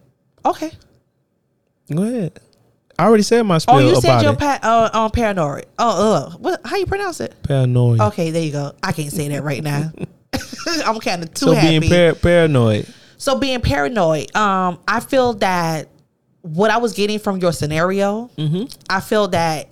Go ahead. I already said my spiel about it. Oh, you said your paranoia. Oh, what? How you pronounce it? Paranoia. Okay, there you go. I can't say that right now. I'm kind of too happy. So being paranoid. So being paranoid, I feel that what I was getting from your scenario, mm-hmm. I feel that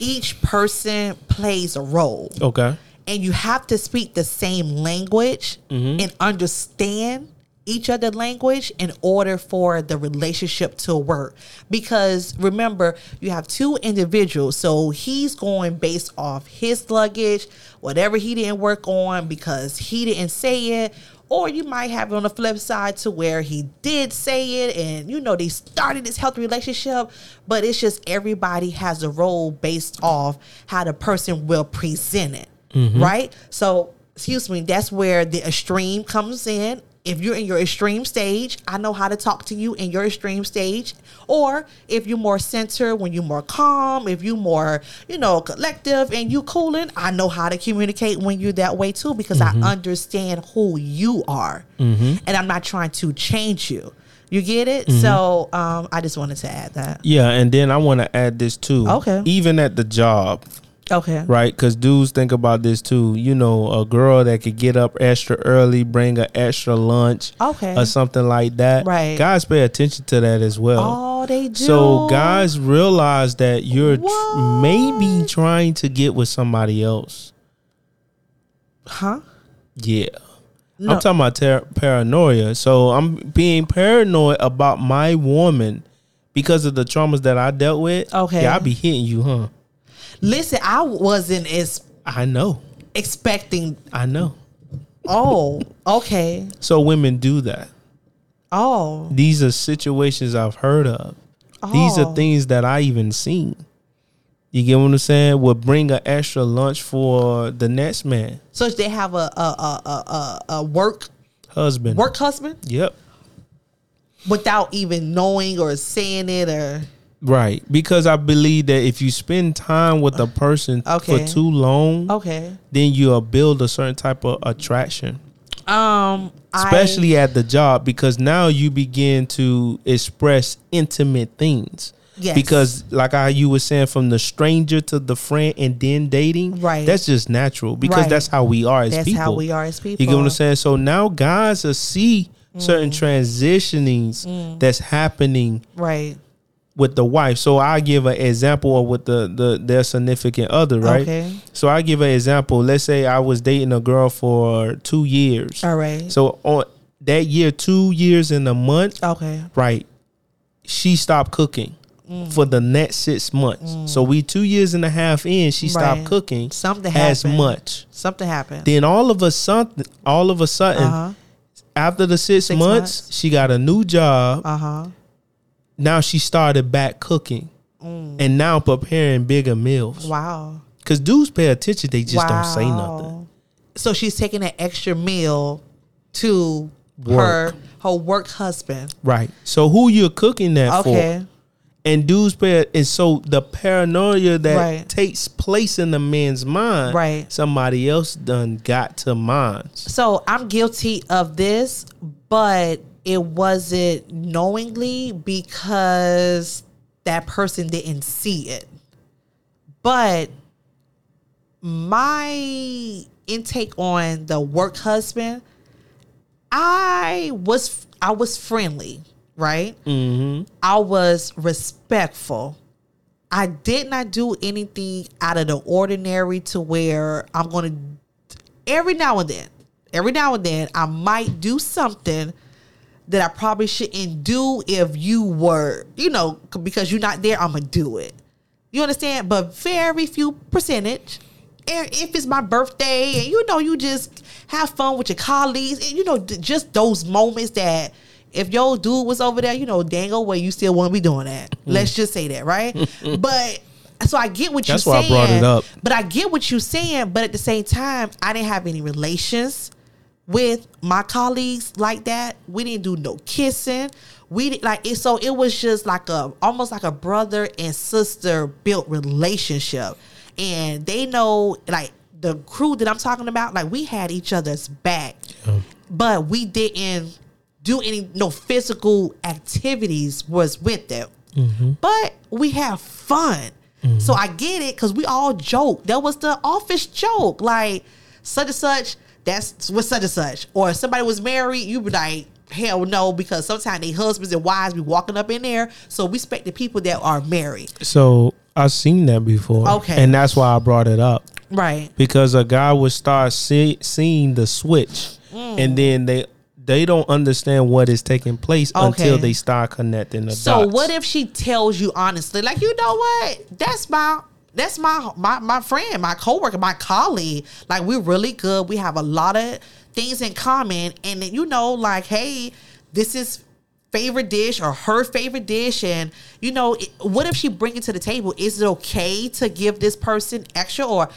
each person plays a role. Okay. And you have to speak the same language mm-hmm. and understand each other's language in order for the relationship to work. Because remember, you have two individuals. So he's going based off his luggage, whatever he didn't work on because he didn't say it. Or you might have it on the flip side to where he did say it and, you know, they started this healthy relationship. But it's just everybody has a role based off how the person will present it. Mm-hmm. Right? So, excuse me, that's where the extreme comes in. If you're in your extreme stage, I know how to talk to you in your extreme stage. Or if you're more centered, when you're more calm, if you're more, you know, collective and you cooling, I know how to communicate when you're that way too, because mm-hmm. I understand who you are mm-hmm. and I'm not trying to change you. You get it? Mm-hmm. So I just wanted to add that. Yeah. And then I want to add this too. Okay. Even at the job. Okay. Right? Because dudes think about this too. You know, a girl that could get up extra early, bring an extra lunch. Okay. Or something like that. Right. Guys pay attention to that as well. Oh, they do. So guys realize that you're maybe trying to get with somebody else. Huh? Yeah. No. I'm talking about paranoia. So I'm being paranoid about my woman because of the traumas that I dealt with. Okay. Yeah, I be hitting you, huh? Listen, I wasn't expecting. I know. Oh, okay. So women do that. Oh. These are situations I've heard of. Oh. These are things that I even seen. You get what I'm saying? We'll bring an extra lunch for the next man. So they have a work husband. Work husband? Yep. Without even knowing or saying it or. Right, because I believe that if you spend time with a person for too long, then you'll build a certain type of attraction. Especially at the job, because now you begin to express intimate things. Yes. Because like how you were saying, from the stranger to the friend and then dating, right? That's just natural because that's how we are as people. That's how we are as people. You get what I'm saying? So now guys will see certain transitionings that's happening. Right. With the wife. So I give an example of with their significant other, right? Okay. So I give an example. Let's say I was dating a girl for 2 years. All right. So on that year, 2 years and a month. Okay. Right. She stopped cooking for the next 6 months. So we 2.5 years in, she stopped cooking. Something happened. Then all of a sudden, uh-huh. after the six months, she got a new job. Uh-huh. Now she started back cooking and now preparing bigger meals. Wow. Because dudes pay attention. They just don't say nothing. So she's taking an extra meal to her work husband. Right. So who you're cooking that for. And dudes pay. And so the paranoia that takes place in the man's mind. Right. Somebody else done got to mine. So I'm guilty of this, but... it wasn't knowingly because that person didn't see it. But my intake on the work husband, I was friendly, right? Mm-hmm. I was respectful. I did not do anything out of the ordinary to where I'm going to, every now and then, I might do something that I probably shouldn't do if you were, because you're not there, I'm going to do it. You understand? But very few percentage. And if it's my birthday and, you just have fun with your colleagues and, just those moments that if your dude was over there, dangle where you still wouldn't be doing that. Mm. Let's just say that, right? But so I get what you're saying. That's why I brought it up. But I get what you're saying. But at the same time, I didn't have any relations with my colleagues like that. We didn't do no kissing. We didn't so it was just like almost like a brother and sister built relationship. And they know, the crew that I'm talking about, we had each other's back, but we didn't do no physical activities was with them. Mm-hmm. But we had fun. Mm-hmm. So I get it, because we all joke. That was the office joke. Such and such, that's with such and such. Or if somebody was married, you be like, hell no, because sometimes they husbands and wives be walking up in there. So we expect the people that are married. So I've seen that before. Okay. And that's why I brought it up. Right. Because a guy would start seeing the switch, and then they don't understand what is taking place until they start connecting the dots. So what if she tells you honestly, that's my friend, my coworker, my colleague. We're really good. We have a lot of things in common. And then, hey, this is favorite dish or her favorite dish. And, what if she bring it to the table? Is it okay to give this person extra? Or,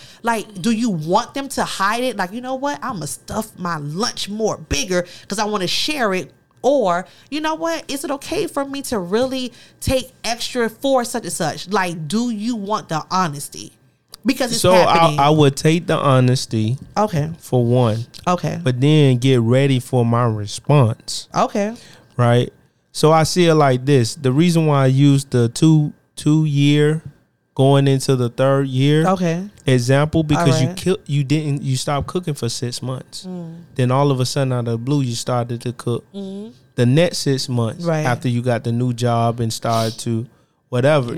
do you want them to hide it? I'm going to stuff my lunch more bigger because I want to share it. Or, is it okay for me to really take extra for such and such? Do you want the honesty? Because it's happening. So I would take the honesty. Okay. For one. Okay. But then get ready for my response. Okay. Right? So I see it like this. The reason why I use the two-year going into the third year example, because you stopped cooking for 6 months. Then all of a sudden out of the blue you started to cook the next 6 months after you got the new job and started to whatever,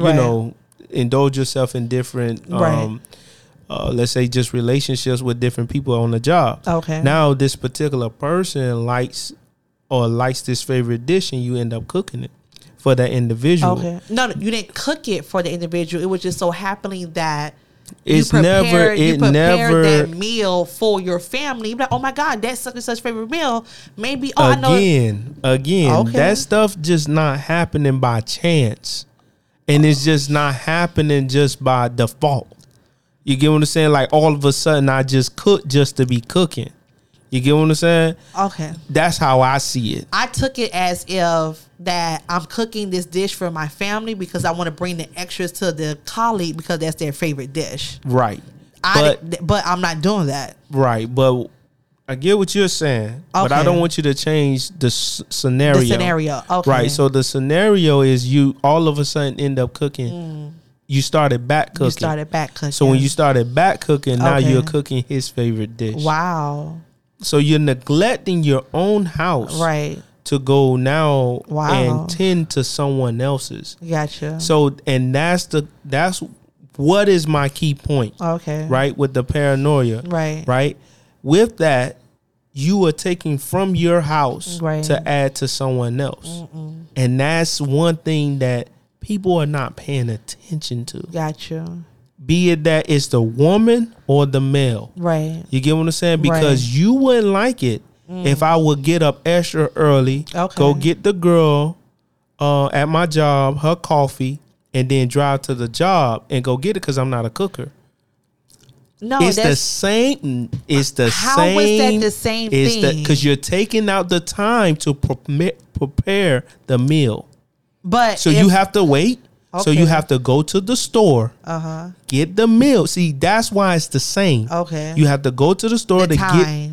indulge yourself in different let's say just relationships with different people on the job. Okay. Now this particular person likes this favorite dish and you end up cooking it for that individual. Okay. No, you didn't cook it for the individual. It was just so happening that you prepared that meal for your family. You're like, oh my God, that's such and such favorite meal. Maybe that stuff just not happening by chance, and it's just not happening just by default. You get what I'm saying? All of a sudden, I just cook just to be cooking. You get what I'm saying? Okay. That's how I see it. I took it as if that I'm cooking this dish for my family because I want to bring the extras to the colleague because that's their favorite dish. Right. But I'm not doing that. Right. But I get what you're saying. Okay. But I don't want you to change the scenario. The scenario. Okay. Right. So the scenario is you all of a sudden end up cooking. You started back cooking. So when you started back cooking, now you're cooking his favorite dish. Wow. So you're neglecting your own house to go now and tend to someone else's. Gotcha. So, and that's what is my key point. Okay. Right? With the paranoia. Right. Right? With that, you are taking from your house to add to someone else. And that's one thing that people are not paying attention to. Gotcha. Be it that it's the woman or the male. Right. You get what I'm saying? Because you wouldn't like it if I would get up extra early, go get the girl at my job, her coffee, and then drive to the job and go get it because I'm not a cooker. No, it's the same. How is that the same thing? Because you're taking out the time to prepare the meal. So you have to wait. Okay. So you have to go to the store, get the meal. See, that's why it's the same. Okay. You have to go to the store to get. Okay.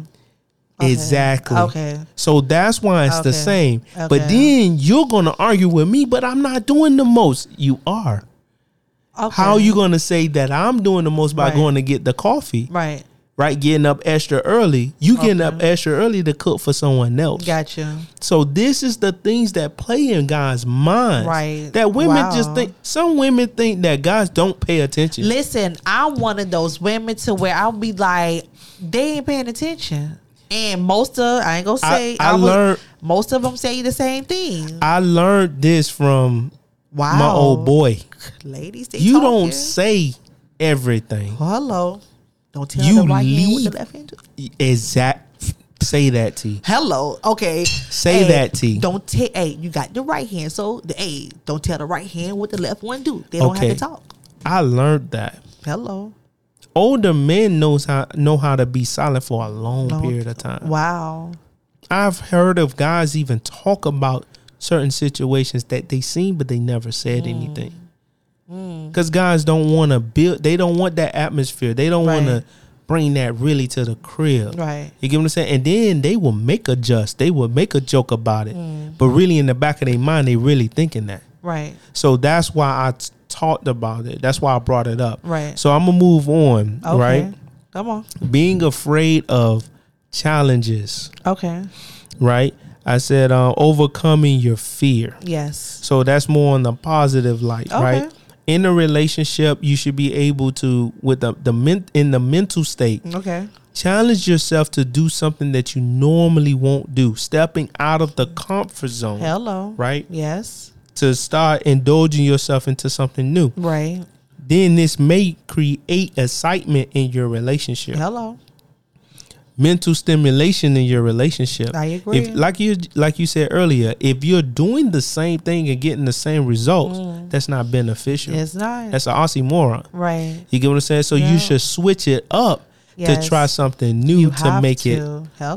Exactly. Okay. So that's why it's the same. Okay. But then you're going to argue with me, but I'm not doing the most. You are. Okay. How are you going to say that I'm doing the most by going to get the coffee? Right. Right. Getting up extra early. You getting up extra early to cook for someone else. Gotcha. So this is the things that play in God's mind. Right. That women just think. Some women think that guys don't pay attention. Listen, I'm one of those women to where I'll be like, they ain't paying attention. And most of, I ain't going to say, I learned most of them say the same thing. I learned this from my old boy. Ladies, they you talking. Don't say everything. Hello. Don't tell you the right hand with the left hand. Exact. Say that, T. Hello. Okay. Say that, T. Don't tell. Hey, you got the right hand. So, don't tell the right hand what the left one do. They don't have to talk. I learned that. Hello. Older men know how to be silent for a long period of time. Wow. I've heard of guys even talk about certain situations that they seen, but they never said anything. Because guys don't want to build. They don't want that atmosphere. They don't want to bring that really to the crib. Right. You get what I'm saying? And then they will make a jest. They will make a joke about it. But really in the back of their mind, they really thinking that. Right. So that's why I talked about it. That's why I brought it up. Right. So I'm going to move on. Okay. Right. Come on. Being afraid of challenges. Okay. Right. I said overcoming your fear. Yes. So that's more on the positive light, right? In a relationship, you should be able to, with in the mental state, challenge yourself to do something that you normally won't do. Stepping out of the comfort zone. Hello. Right? Yes. To start indulging yourself into something new. Right. Then this may create excitement in your relationship. Hello. Mental stimulation in your relationship. I agree. If, like you said earlier, if you're doing the same thing and getting the same results, that's not beneficial. It's not. That's an oxymoron. Right. You get what I'm saying? So you should switch it up to try something new to make it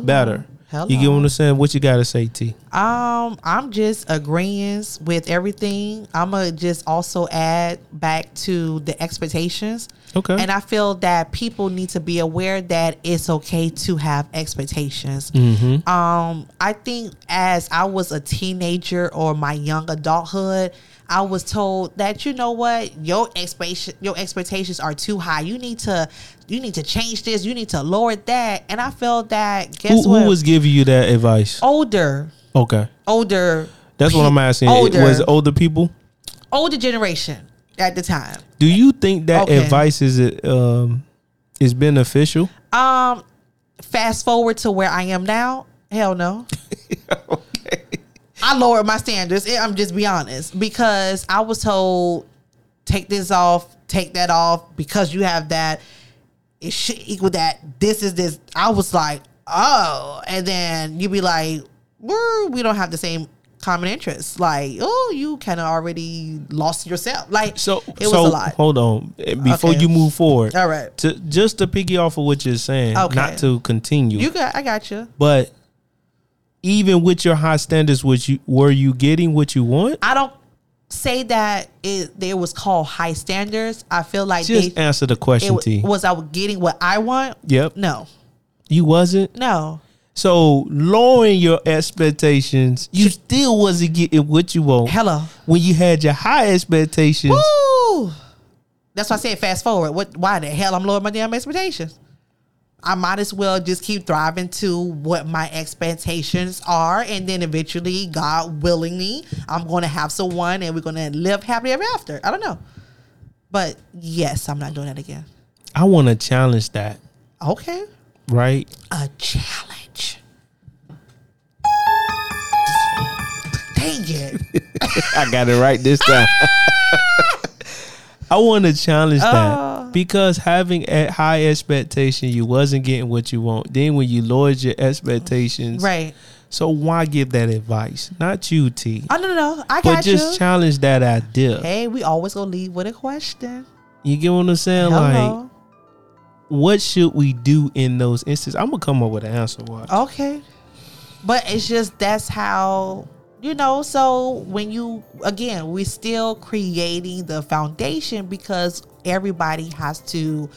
better. Hello. You get what I'm saying? What you got to say, T? I'm just agreeing with everything. I'm going to just also add back to the expectations. Okay. And I feel that people need to be aware that it's okay to have expectations. Mm-hmm. I think as I was a teenager or my young adulthood, I was told that, you know what, your expectations are too high. You need to change this. You need to lower that. And I felt that, guess what? Who was giving you that advice? Older. Okay. Older. That's what I'm asking. Older. It was older people? Older generation at the time. Do you think that advice is beneficial? Fast forward to where I am now? Hell no. Okay. I lowered my standards. I'm just be honest, because I was told take this off, take that off, because you have that, it should equal that. This is this. I was like, oh, and then you be like, we don't have the same common interests. Like, oh, you kind of already lost yourself. Like, so it was a lot. Hold on, before you move forward. All right, just to piggy off of what you're saying, not to continue. I got you, but. Even with your high standards, were you getting what you want? I don't say that it was called high standards. I feel like answer the question, T. Was I getting what I want? Yep. No. You wasn't? No. So lowering your expectations, you still wasn't getting what you want. Hello. When you had your high expectations. Woo! That's why I said fast forward. Why the hell I'm lowering my damn expectations? I might as well just keep thriving to what my expectations are. And then eventually, God willingly, I'm going to have someone and we're going to live happily ever after. I don't know. But yes, I'm not doing that again. I want to challenge that. Okay. Right? A challenge. Dang it. I got it right this time. I want to challenge that, because having a high expectation, you wasn't getting what you want. Then when you lowered your expectations, right? So why give that advice? Not you, T. Oh no, I got you. But just challenge that idea. Hey, we always gonna leave with a question. You get what I'm saying? Hello. Like, what should we do in those instances? I'm gonna come up with an answer. Watch. Okay, but it's just that's how. You know, so when we're still creating the foundation, because everybody has to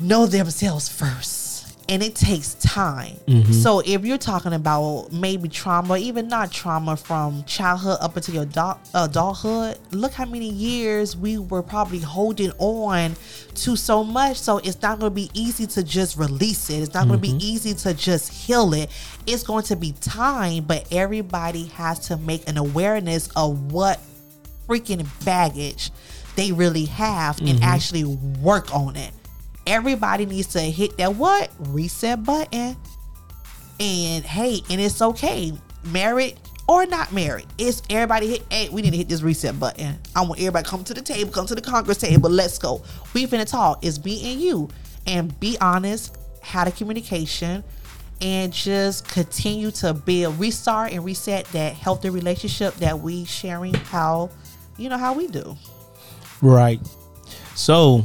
know themselves first. and it takes time. Mm-hmm. So if you're talking about maybe trauma, even not trauma, from childhood up until your adulthood, look how many years we were probably holding on to so much. So it's not going to be easy to just release it. It's not going to be easy to just heal it. It's going to be time, but everybody has to make an awareness of what freaking baggage they really have and actually work on it. Everybody needs to hit that reset button. And hey, and it's okay, married or not married, it's everybody hit, hey, we need to hit this reset button. I want everybody come to the table, come to the Congress table, let's go, we finna talk. It's me and you, and be honest, how to communication, and just continue to build, restart and reset that healthy relationship that we sharing, how, you know, how we do. Right. So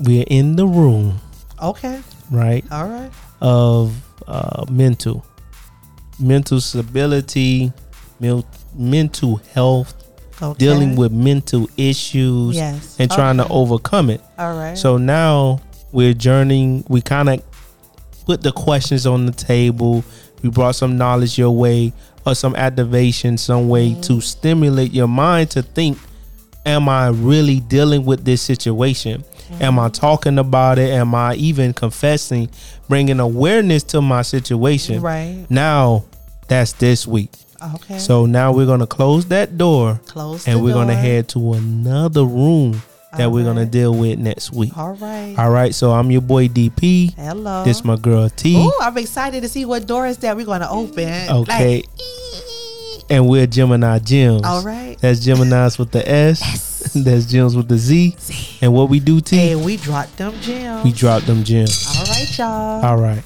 we're in the room. Okay. Right. All right. Of mental stability, mental health, okay, dealing with mental issues, yes, and trying to overcome it. All right. So now we're journeying. We kind of put the questions on the table. We brought some knowledge your way, or some activation, some way to stimulate your mind to think, am I really dealing with this situation? Am I talking about it? Am I even confessing, bringing awareness to my situation? Right. Now, that's this week. Okay. So now we're going to close that door. And we're going to head to another room that we're going to deal with next week. All right. All right. So I'm your boy DP. Hello. This my girl T. Oh, I'm excited to see what door is that we're going to open. Okay. Like, and we're Gemini Gems. All right. That's Gemini's with the S. Yes. That's Gems with the Z. And what we do, T? Hey, we drop them gems. All right, y'all. All right.